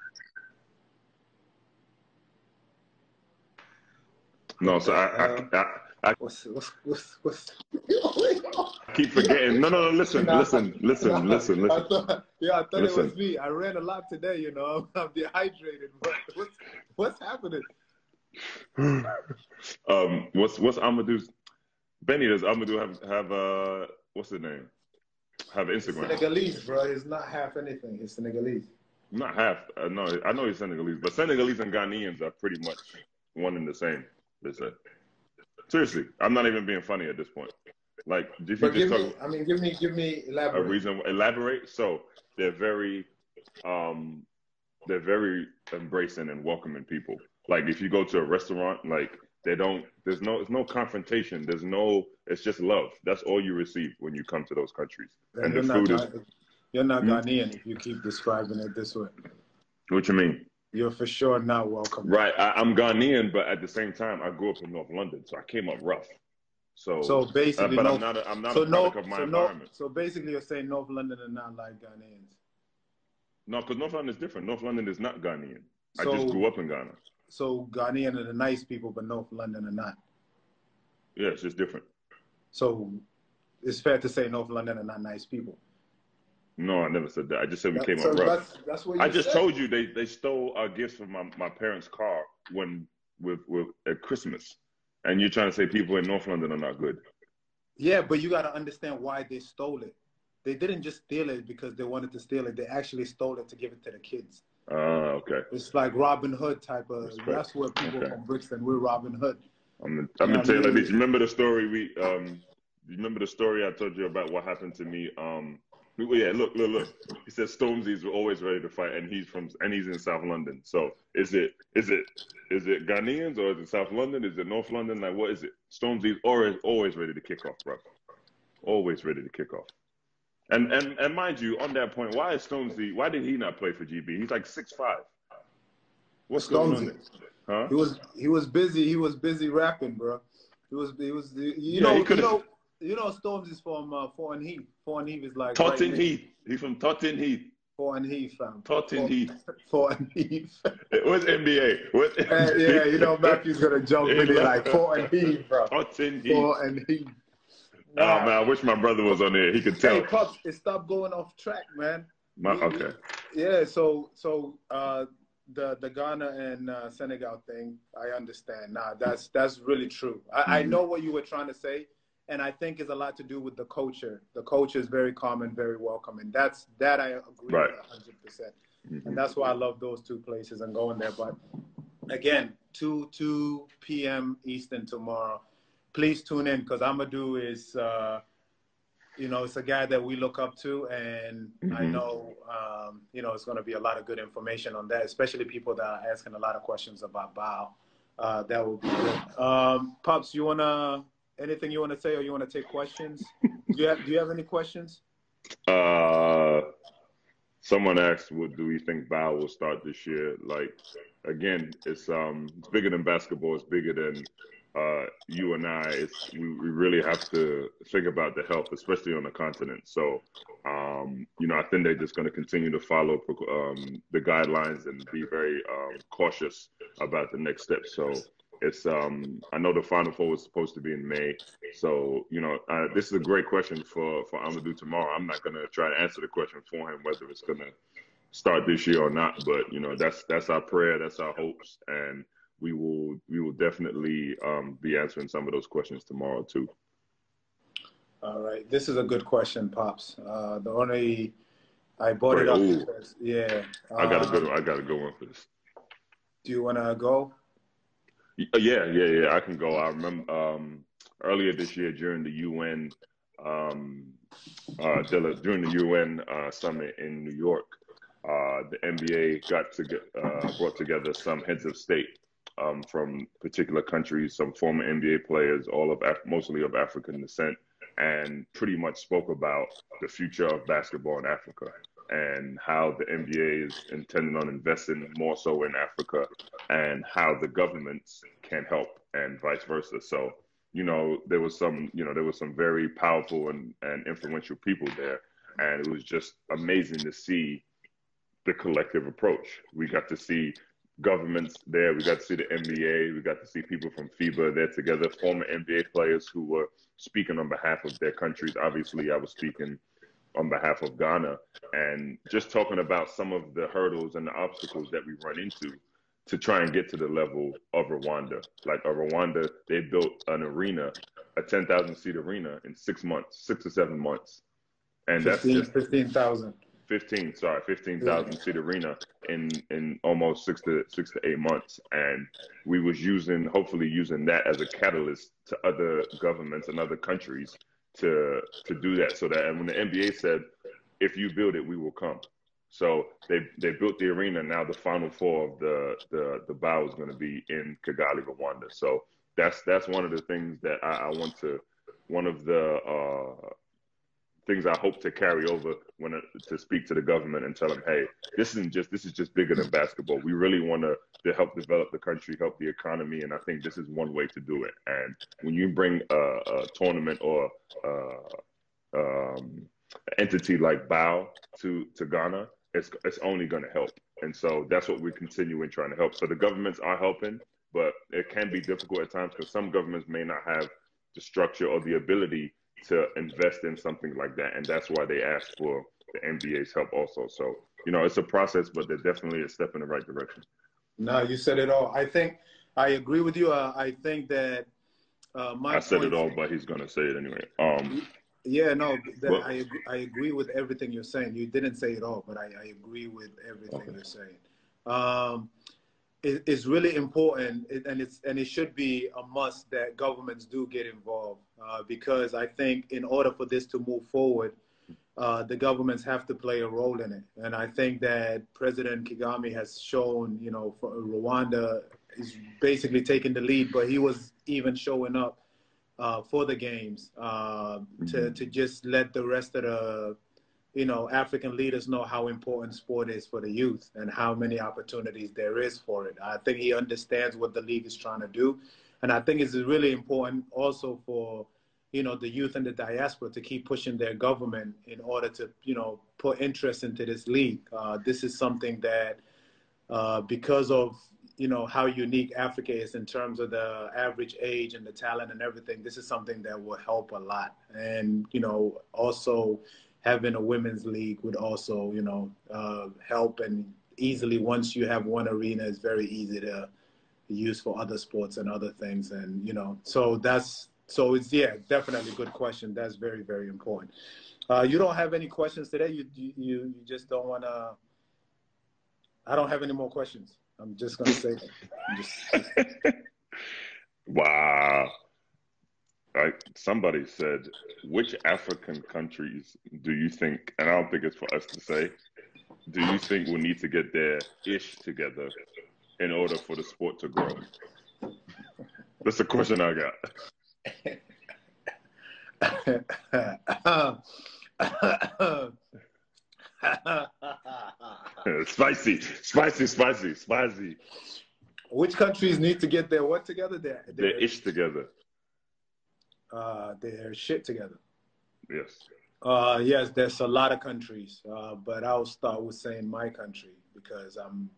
No, so I, I, I, I what's, what's, what's, what's... I keep forgetting. No, no, no, listen, nah, listen, listen, nah, listen, listen. I thought, yeah, I thought listen. It was me. I ran a lot today, you know. I'm, I'm dehydrated. But what's, what's happening? um, what's what's Amadou's? Benny, does Amadou have, have uh, what's his name? Have Instagram. He's Senegalese, bro. He's not half anything. He's Senegalese. Not half. Uh, no, I know he's Senegalese, but Senegalese and Ghanaians are pretty much one and the same. They say. Seriously, I'm not even being funny at this point. Like, if you just talk, I mean, give me, give me elaborate. A reason, elaborate. So they're very, um, they're very embracing and welcoming people. Like, if you go to a restaurant, like. They don't, there's no, it's no confrontation. There's no, it's just love. That's all you receive when you come to those countries. Then and the food not, is. You're not mm-hmm. Ghanaian if you keep describing it this way. What you mean? You're for sure not welcome. Right. I, I'm Ghanaian, but at the same time, I grew up in North London, so I came up rough. So, so basically, uh, but no, I'm not a, I'm not so a product no, of my so environment. No, so basically, you're saying North London are not like Ghanaians? No, because North London is different. North London is not Ghanaian. So, I just grew up in Ghana. So Ghanaian are the nice people, but North London are not. Yeah, it's just different. So it's fair to say North London are not nice people. No, I never said that. I just said we that, came so up rough. That's, that's what you I just said. Told you they, they stole our gifts from my, my parents' car when with, with, at Christmas. And you're trying to say people in North London are not good. Yeah, but you got to understand why they stole it. They didn't just steal it because they wanted to steal it. They actually stole it to give it to the kids. Oh, uh, okay. It's like Robin Hood type of. Respect. That's where people okay. from Brixton. We're Robin Hood. I'm gonna, I'm gonna tell you like this. Remember the story we um. Remember the story I told you about what happened to me um. Yeah, look, look, look. He said Stormzy's always ready to fight, and he's from and he's in South London. So is it is it is it Ghanaians or is it South London? Is it North London? Like what is it? Stormzy's always always ready to kick off, bro. Always ready to kick off. And, and and mind you, on that point, why is Stormzy? Why did he not play for G B? He's like six five. What's Stormzy. Going on? Huh? He was he was busy. He was busy rapping, bro. He was he was you yeah, know you know you know Stormzy's from uh, Four and Heath. Four and Heath is like Tottenham right Heath. He's from Tottenham Heath. Four and Heath, fam. Tottenham Heath. Four and Heath. What's N B A? What's N B A? Uh, yeah, you know Matthew's gonna jump in really like Four and Heath, bro. Tottenham Heath. Four and Heath. Oh, man, I wish my brother was on there. He could tell. Hey, Pops, it stopped going off track, man. My, we, okay. We, yeah, so so uh, the the Ghana and uh, Senegal thing, I understand. Nah, that's that's really true. I, mm-hmm. I know what you were trying to say, and I think it's a lot to do with the culture. The culture is very calm and very welcoming. That's that I agree right. with one hundred percent. Mm-hmm. And that's why I love those two places and going there. But again, two p m Eastern tomorrow. Please tune in, because Amadou is, uh, you know, it's a guy that we look up to, and mm-hmm. I know, um, you know, it's going to be a lot of good information on that, especially people that are asking a lot of questions about B A L. Uh, that will be good. Um, Pops, you want to, anything you want to say, or you want to take questions? do, you have, do you have any questions? Uh, someone asked, what do we think B A L will start this year? Like, again, it's, um, it's bigger than basketball. It's bigger than... Uh, you and I, it's, we, we really have to think about the health, especially on the continent. So, um, you know, I think they're just going to continue to follow um, the guidelines and be very um, cautious about the next step. So it's, um, I know the Final Four was supposed to be in May. So, you know, uh, this is a great question for, for Amadou tomorrow. I'm not going to try to answer the question for him, whether it's going to start this year or not. But, you know, that's, that's our prayer. That's our hopes. And we will we will definitely um, be answering some of those questions tomorrow too. All right, this is a good question, Pops. Uh, the only I bought Wait, it up. Ooh. Yeah, uh, I got a good one. I got a good one for this. Do you want to go? Yeah, yeah, yeah. I can go. I remember um, earlier this year during the U N um, uh, during the U N uh, summit in New York, uh, the N B A got to get, uh, brought together some heads of state. Um, from particular countries, some former N B A players, all of Af mostly of African descent, and pretty much spoke about the future of basketball in Africa and how the N B A is intending on investing more so in Africa and how the governments can help and vice versa. So, you know, there was some, you know, there was some very powerful and, and influential people there, and it was just amazing to see the collective approach. We got to see governments there. We got to see the N B A. We got to see people from FIBA there together, former N B A players who were speaking on behalf of their countries. Obviously, I was speaking on behalf of Ghana, and just talking about some of the hurdles and the obstacles that we run into to try and get to the level of Rwanda. Like a Rwanda, they built an arena, a ten thousand seat arena in six months, six or seven months. And fifteen, that's fifteen thousand. Fifteen, sorry, fifteen thousand seat arena in in almost six to six to eight months, and we was using, hopefully, using that as a catalyst to other governments and other countries to to do that. So that, and when the N B A said, "If you build it, we will come," so they they built the arena. Now the Final Four of the the the B A L is going to be in Kigali, Rwanda. So that's that's one of the things that I, I want to, one of the. Uh, things I hope to carry over when uh, to speak to the government and tell them, hey, this isn't just this is just bigger than basketball. We really want to to help develop the country, help the economy, and I think this is one way to do it. And when you bring a, a tournament or uh, um, entity like B A L to to Ghana, it's it's only going to help. And so that's what we're continuing trying to help. So the governments are helping, but it can be difficult at times because some governments may not have the structure or the ability to invest in something like that, and that's why they asked for the N B A's help also. So, you know, it's a process, but they're definitely a step in the right direction. No, you said it all. I think I agree with you. Uh, I think that uh, my I said it all, but he's going to say it anyway. Um, yeah, no, that well, I, agree, I agree with everything you're saying. You didn't say it all, but I, I agree with everything okay. you're saying. Um, it, it's really important, and, it's, and it should be a must that governments do get involved. Uh, because I think in order for this to move forward, uh, the governments have to play a role in it. And I think that President Kagame has shown, you know, for Rwanda is basically taking the lead, but he was even showing up uh, for the games uh, mm-hmm. to, to just let the rest of the, you know, African leaders know how important sport is for the youth and how many opportunities there is for it. I think he understands what the league is trying to do. And I think it's really important also for, you know, the youth and the diaspora to keep pushing their government in order to, you know, put interest into this league. Uh, this is something that uh, because of, you know, how unique Africa is in terms of the average age and the talent and everything, this is something that will help a lot. And, you know, also having a women's league would also, you know, uh, help. And easily, once you have one arena, it's very easy to use for other sports and other things. And, you know, so that's, so it's, yeah, definitely a good question. That's very, very important. Uh, you don't have any questions today? You, you, you just don't want to, I don't have any more questions. I'm just going to say that. I'm just... Wow. I, somebody said, which African countries do you think, and I don't think it's for us to say, do you think we need to get their ish together in order for the sport to grow? That's the question I got. Spicy, spicy, spicy, spicy. Which countries need to get their what together? Their, their, their ish together. Uh, their shit together. Yes. Uh, yes, there's a lot of countries, uh, but I'll start with saying my country because I'm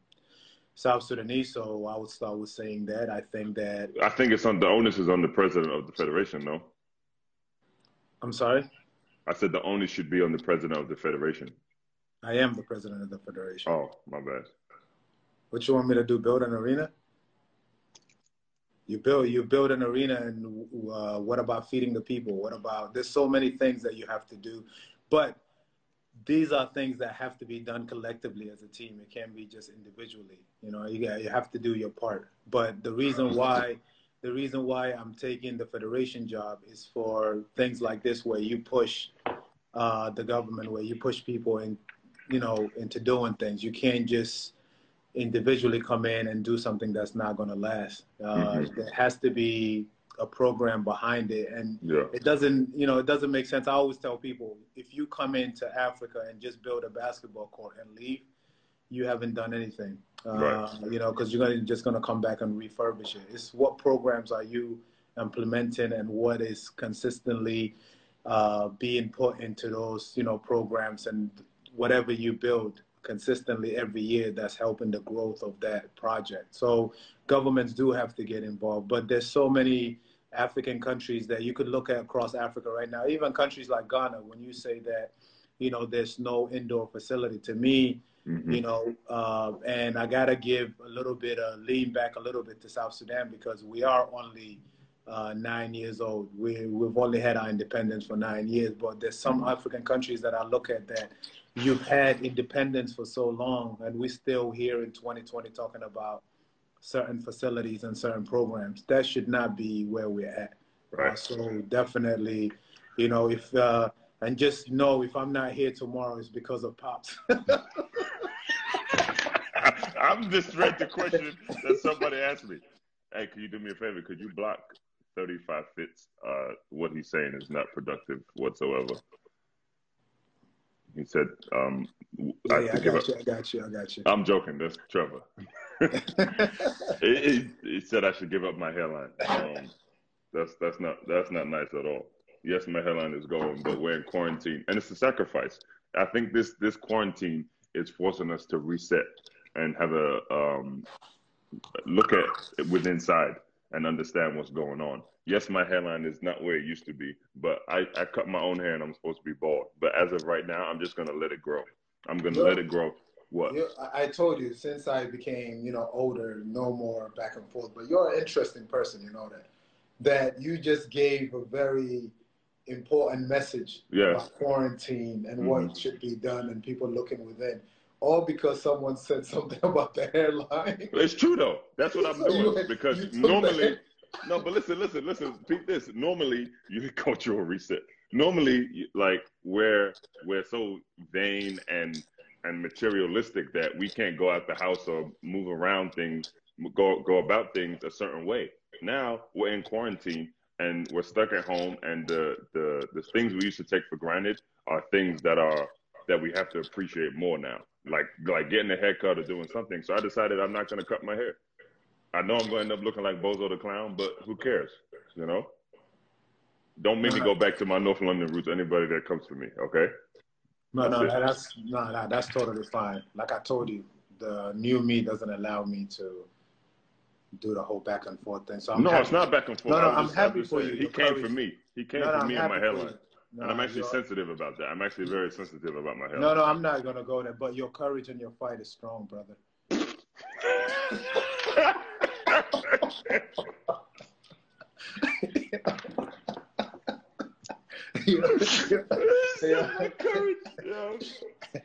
South Sudanese, so I would start with saying that. I think that... I think it's on, the onus is on the president of the federation, no? I'm sorry? I said the onus should be on the president of the federation. I am the president of the federation. Oh, my bad. What you want me to do, build an arena? You build, you build an arena, and uh, what about feeding the people? What about, there's so many things that you have to do. But these are things that have to be done collectively as a team. It can't be just individually. You know, you, got, you have to do your part. But the reason why, the reason why I'm taking the federation job is for things like this where you push uh, the government, where you push people in, you know, into doing things. You can't just individually come in and do something that's not going to last. Uh, mm-hmm. There has to be a program behind it. And yeah. it doesn't, you know, it doesn't make sense. I always tell people, if you come into Africa and just build a basketball court and leave, you haven't done anything, uh, right. you know, because you're gonna, just going to come back and refurbish it. It's what programs are you implementing and what is consistently uh, being put into those, you know, programs, and whatever you build consistently every year that's helping the growth of that project. So governments do have to get involved, but there's so many African countries that you could look at across Africa right now, even countries like Ghana, when you say that, you know, there's no indoor facility, to me, mm-hmm. you know, uh, and I gotta give a little bit, uh, lean back a little bit to South Sudan, because we are only uh, nine years old. We, we've only had our independence for nine years, but there's some mm-hmm. African countries that I look at that you've had independence for so long, and we're still here in twenty twenty talking about certain facilities and certain programs. That should not be where we're at. Right. Uh, so definitely, you know, if, uh, and just know if I'm not here tomorrow, it's because of Pops. I'm just read the question that somebody asked me. Hey, could you do me a favor? Could you block thirty-five fits? Uh, what he's saying is not productive whatsoever. He said, um, I, yeah, I, got you, I got you, I got you. I'm joking, that's Trevor. he, he said I should give up my hairline. Um, that's, that's, not, that's not nice at all. Yes, my hairline is going, but we're in quarantine. And it's a sacrifice. I think this, this quarantine is forcing us to reset and have a um, look at with inside and understand what's going on. Yes, my hairline is not where it used to be, but I, I cut my own hair and I'm supposed to be bald. But as of right now, I'm just going to let it grow. I'm going to let it grow. What? I told you, since I became, you know, older, no more back and forth. But you're an interesting person, you know that. That you just gave a very important message yes. about quarantine and mm-hmm. what should be done and people looking within. All because someone said something about the hairline. It's true, though. That's what I'm so doing. You, because you normally... No, but listen, listen, listen. Peep this. Normally, you cultural reset. Normally, like we're we're so vain and and materialistic that we can't go out the house or move around things, go go about things a certain way. Now we're in quarantine and we're stuck at home, and the the the things we used to take for granted are things that are that we have to appreciate more now, like like getting a haircut or doing something. So I decided I'm not going to cut my hair. I know I'm going to end up looking like Bozo the Clown, but who cares, you know? Don't make no, me no. go back to my North London roots, anybody that comes to me, okay? No, that's no, no, that's, no, no, that's totally fine. Like I told you, the new me doesn't allow me to do the whole back and forth thing. So I'm no, happy. It's not back and forth. No, no, I'm just, happy I'm for you. He came for me. He came no, no, for me in my headline. No, and I'm actually sensitive about that. I'm actually very sensitive about my health. No, no, I'm not going to go there. But your courage and your fight is strong, brother. you know, you know, courage, yo.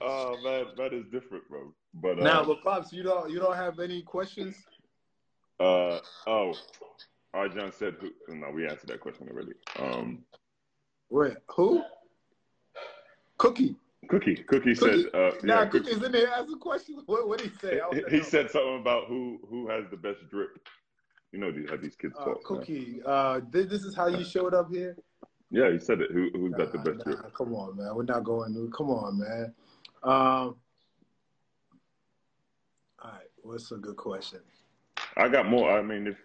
Oh, man, that is different, bro. But, uh, now, but Pops, you don't, you don't have any questions? Uh, oh, Arjan said, who, no, we answered that question already. Um... Where? Who? Cookie. Cookie. Cookie, Cookie. said... Uh, nah, yeah, Cookie's Cookie. in there asking questions. What, what did he say? He, he said something about who, who has the best drip. You know how these kids uh, talk. Cookie, uh, th this is how you showed up here? Yeah, he said it. Who, who's nah, got the best nah, drip? Come on, man. We're not going... Come on, man. Um, all right. What's a good question? I got more. I mean, if...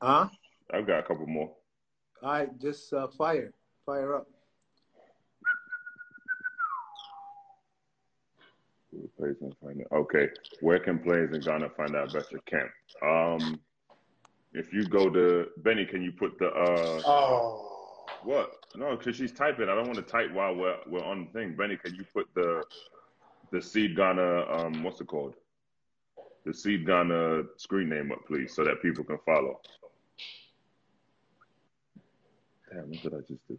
Huh? I've got a couple more. All right, just uh, fire, fire up. Okay, where can players in Ghana find out about your camp? Um, if you go to Benny, can you put the? Uh, oh. What? No, because she's typing. I don't want to type while we're we're on the thing. Benny, can you put the the Seed Ghana? Um, what's it called? The Seed Ghana screen name up, please, so that people can follow. Damn, what did I just do?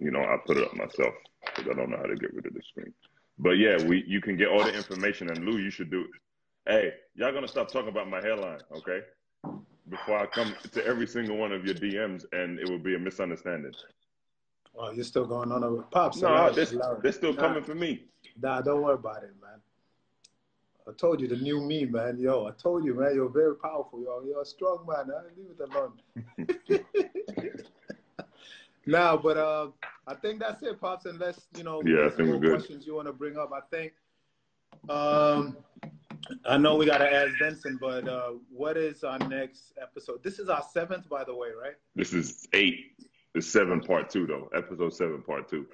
You know, I put it up myself because I don't know how to get rid of the screen. But yeah, we you can get all the information, and Lou, you should do it. Hey, y'all gonna stop talking about my hairline, okay? Before I come to every single one of your D Ms, and it will be a misunderstanding. Oh, you're still going on over Pops. No, nah, they're, they're still nah, coming for me. Nah, don't worry about it, man. I told you the new me, man. Yo, I told you, man. You're very powerful, yo. You're a strong man. Huh? Leave it alone. No, but uh, I think that's it, Pops, unless, you know, yeah, I think we're good. Questions you want to bring up. I think, um, I know we got to ask Denson, but uh, what is our next episode? This is our seventh, by the way, right? This is eight. It's seven part two, though. Episode seven part two.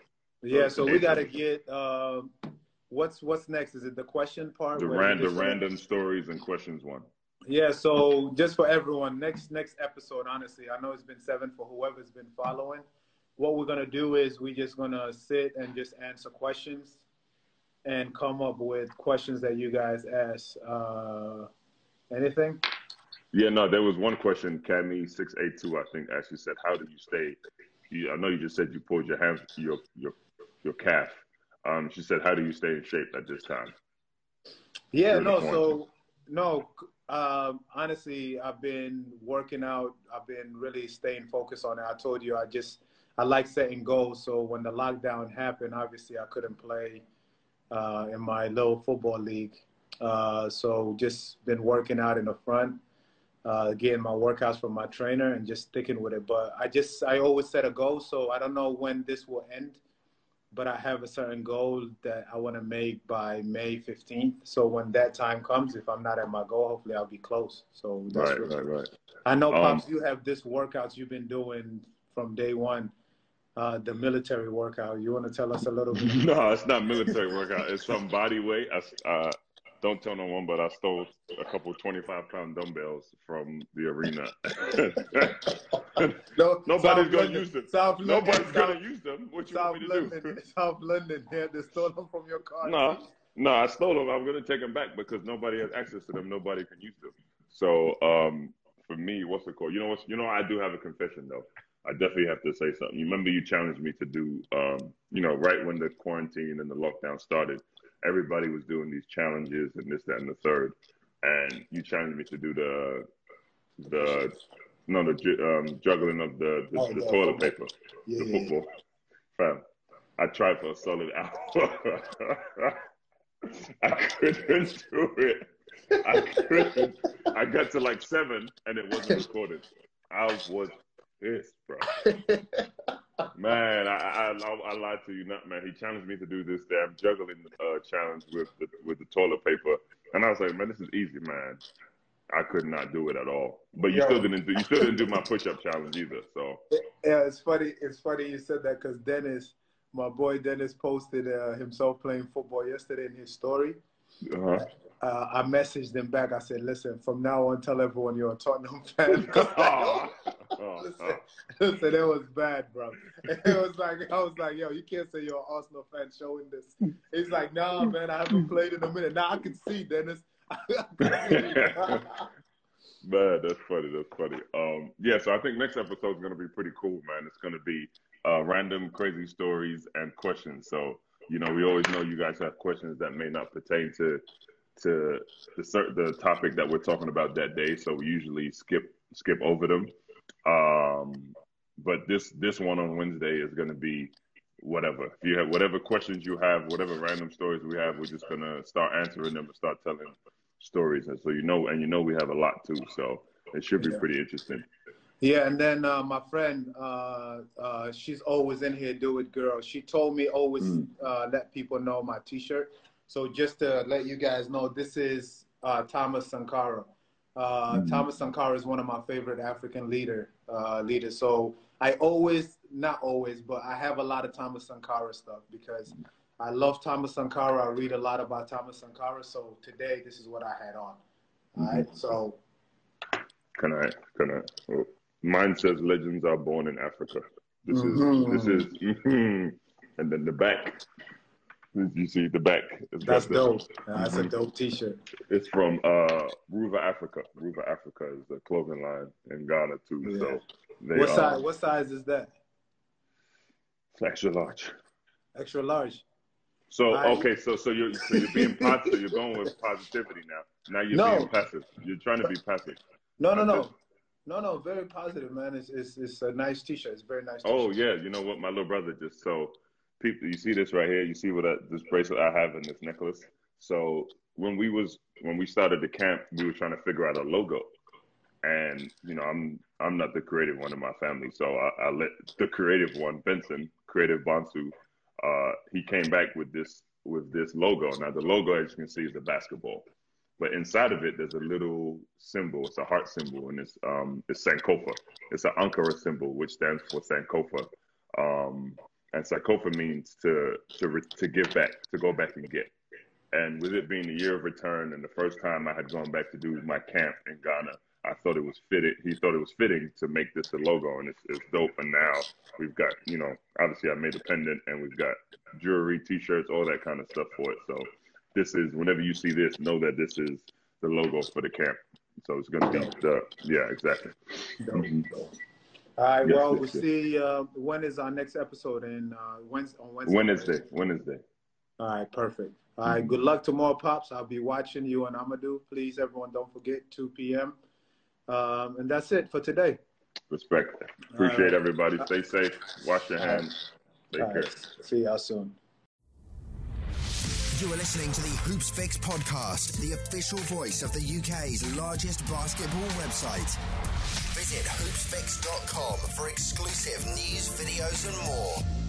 Yeah, so, so we got to get, uh, what's what's next? Is it the question part? The, ran the random stories and questions one. Yeah, so just for everyone, next next episode, honestly, I know it's been seven for whoever's been following. What we're going to do is we're just going to sit and just answer questions and come up with questions that you guys ask. Uh, anything? Yeah, no, there was one question, Cammy six eight two, I think, actually said, how do you stay? You, I know you just said you pulled your, ham your, your, your calf. Um, she said, how do you stay in shape at this time? Yeah, no, so, no, um, honestly, I've been working out. I've been really staying focused on it. I told you, I just... I like setting goals, so when the lockdown happened, obviously I couldn't play uh, in my little football league. Uh, so just been working out in the front, uh, getting my workouts from my trainer and just sticking with it. But I just, I always set a goal, so I don't know when this will end, but I have a certain goal that I want to make by May fifteenth. So when that time comes, if I'm not at my goal, hopefully I'll be close. So that's right, really right, right. I know, um, Pops, you have this workouts you've been doing from day one. Uh, the military workout. You want to tell us a little bit? No, it's not military workout. It's some body weight. I, uh, don't tell no one, but I stole a couple twenty-five pound dumbbells from the arena. no, Nobody's going to use them. South Nobody's going to use them. What you South want me to London, do? South London. Yeah, they stole them from your car. No, no, I stole them. I'm going to take them back because nobody has access to them. Nobody can use them. So um, for me, what's it called? You know what? You know, I do have a confession, though. I definitely have to say something. You remember you challenged me to do, um, you know, right when the quarantine and the lockdown started, everybody was doing these challenges and this, that, and the third. And you challenged me to do the, the, no, the um, juggling of the, the, oh, the yeah, toilet yeah. paper, yeah, the yeah, football. Yeah. I tried for a solid hour. I couldn't do it. I couldn't. I got to like seven and it wasn't recorded. I was This, bro. Man, I, I I lied to you, not man. He challenged me to do this damn juggling uh, challenge with the, with the toilet paper, and I was like, man, this is easy, man. I could not do it at all. But you Yo. still didn't do you still didn't do my push up challenge either. So yeah, it's funny. It's funny you said that because Dennis, my boy Dennis, posted uh, himself playing football yesterday in his story. Uh-huh. Uh, I messaged them back. I said, listen, from now on, tell everyone you're a Tottenham fan. oh, oh, listen, oh. listen, that was bad, bro. It was like, I was like, yo, you can't say you're an Arsenal fan showing this. He's like, nah, man, I haven't played in a minute. Now nah, I can see, Dennis. Man, that's funny. That's funny. Um, yeah, so I think next episode is going to be pretty cool, man. It's going to be uh, random crazy stories and questions. So, you know, we always know you guys have questions that may not pertain to to the the topic that we're talking about that day, so we usually skip skip over them. Um, but this this one on Wednesday is going to be whatever. If you have whatever questions you have, whatever random stories we have, we're just going to start answering them and start telling stories. And so you know, and you know, we have a lot too, so it should be yeah. pretty interesting. Yeah, and then uh, my friend, uh, uh, she's always in here, do it, girl. She told me always mm. uh, let people know my T-shirt. So just to let you guys know, this is uh, Thomas Sankara. Uh, mm-hmm. Thomas Sankara is one of my favorite African leader uh, leaders. So I always, not always, but I have a lot of Thomas Sankara stuff because I love Thomas Sankara. I read a lot about Thomas Sankara. So today, this is what I had on. Mm-hmm. All right, so. Can I, can I, oh, mine says legends are born in Africa. This mm-hmm. is, this is, mm-hmm. and then the back. You see the back. It's That's dope. Yeah, that's a dope T-shirt. It's from uh, Ruva Africa. Ruva Africa is the clothing line in Ghana too. Yeah. So they what size? What size is that? It's extra large. Extra large. So I... okay, so so you're so you're being positive. You're going with positivity now. Now you're no. being passive. You're trying to be passive. No, no, no. No, no, very positive, man. It's it's it's a nice T-shirt. It's a very nice. T-shirt. Oh yeah, you know what? My little brother just so. People, you see this right here. You see what I, this bracelet I have and this necklace. So when we was when we started the camp, we were trying to figure out a logo, and you know I'm I'm not the creative one in my family, so I, I let the creative one, Benson, Creative Bonsu, uh, he came back with this with this logo. Now the logo, as you can see, is a basketball, but inside of it there's a little symbol. It's a heart symbol, and it's um it's Sankofa. It's an Ankara symbol, which stands for Sankofa. Um, And Sankofa means to to to give back, to go back and get. And with it being the year of return, and the first time I had gone back to do my camp in Ghana, I thought it was fitted. He thought it was fitting to make this a logo, and it's, it's dope. And now we've got, you know, obviously I made a pendant, and we've got jewelry, T-shirts, all that kind of stuff for it. So this is, whenever you see this, know that this is the logo for the camp. So it's going to be the, yeah, exactly. All right, yes, well, yes, we'll yes. see uh, when is our next episode, and uh, Wednesday, on Wednesday. Wednesday, Wednesday. All right, perfect. All right, mm-hmm. good luck tomorrow, Pops. I'll be watching you and Amadou. Please, everyone, don't forget, two p m Um, and that's it for today. Respect. Appreciate right. everybody. Stay safe. Wash your hands. Take right. care. See y'all soon. You are listening to the Hoops Fix podcast, the official voice of the U K's largest basketball website. Visit hoops fix dot com for exclusive news, videos, and more.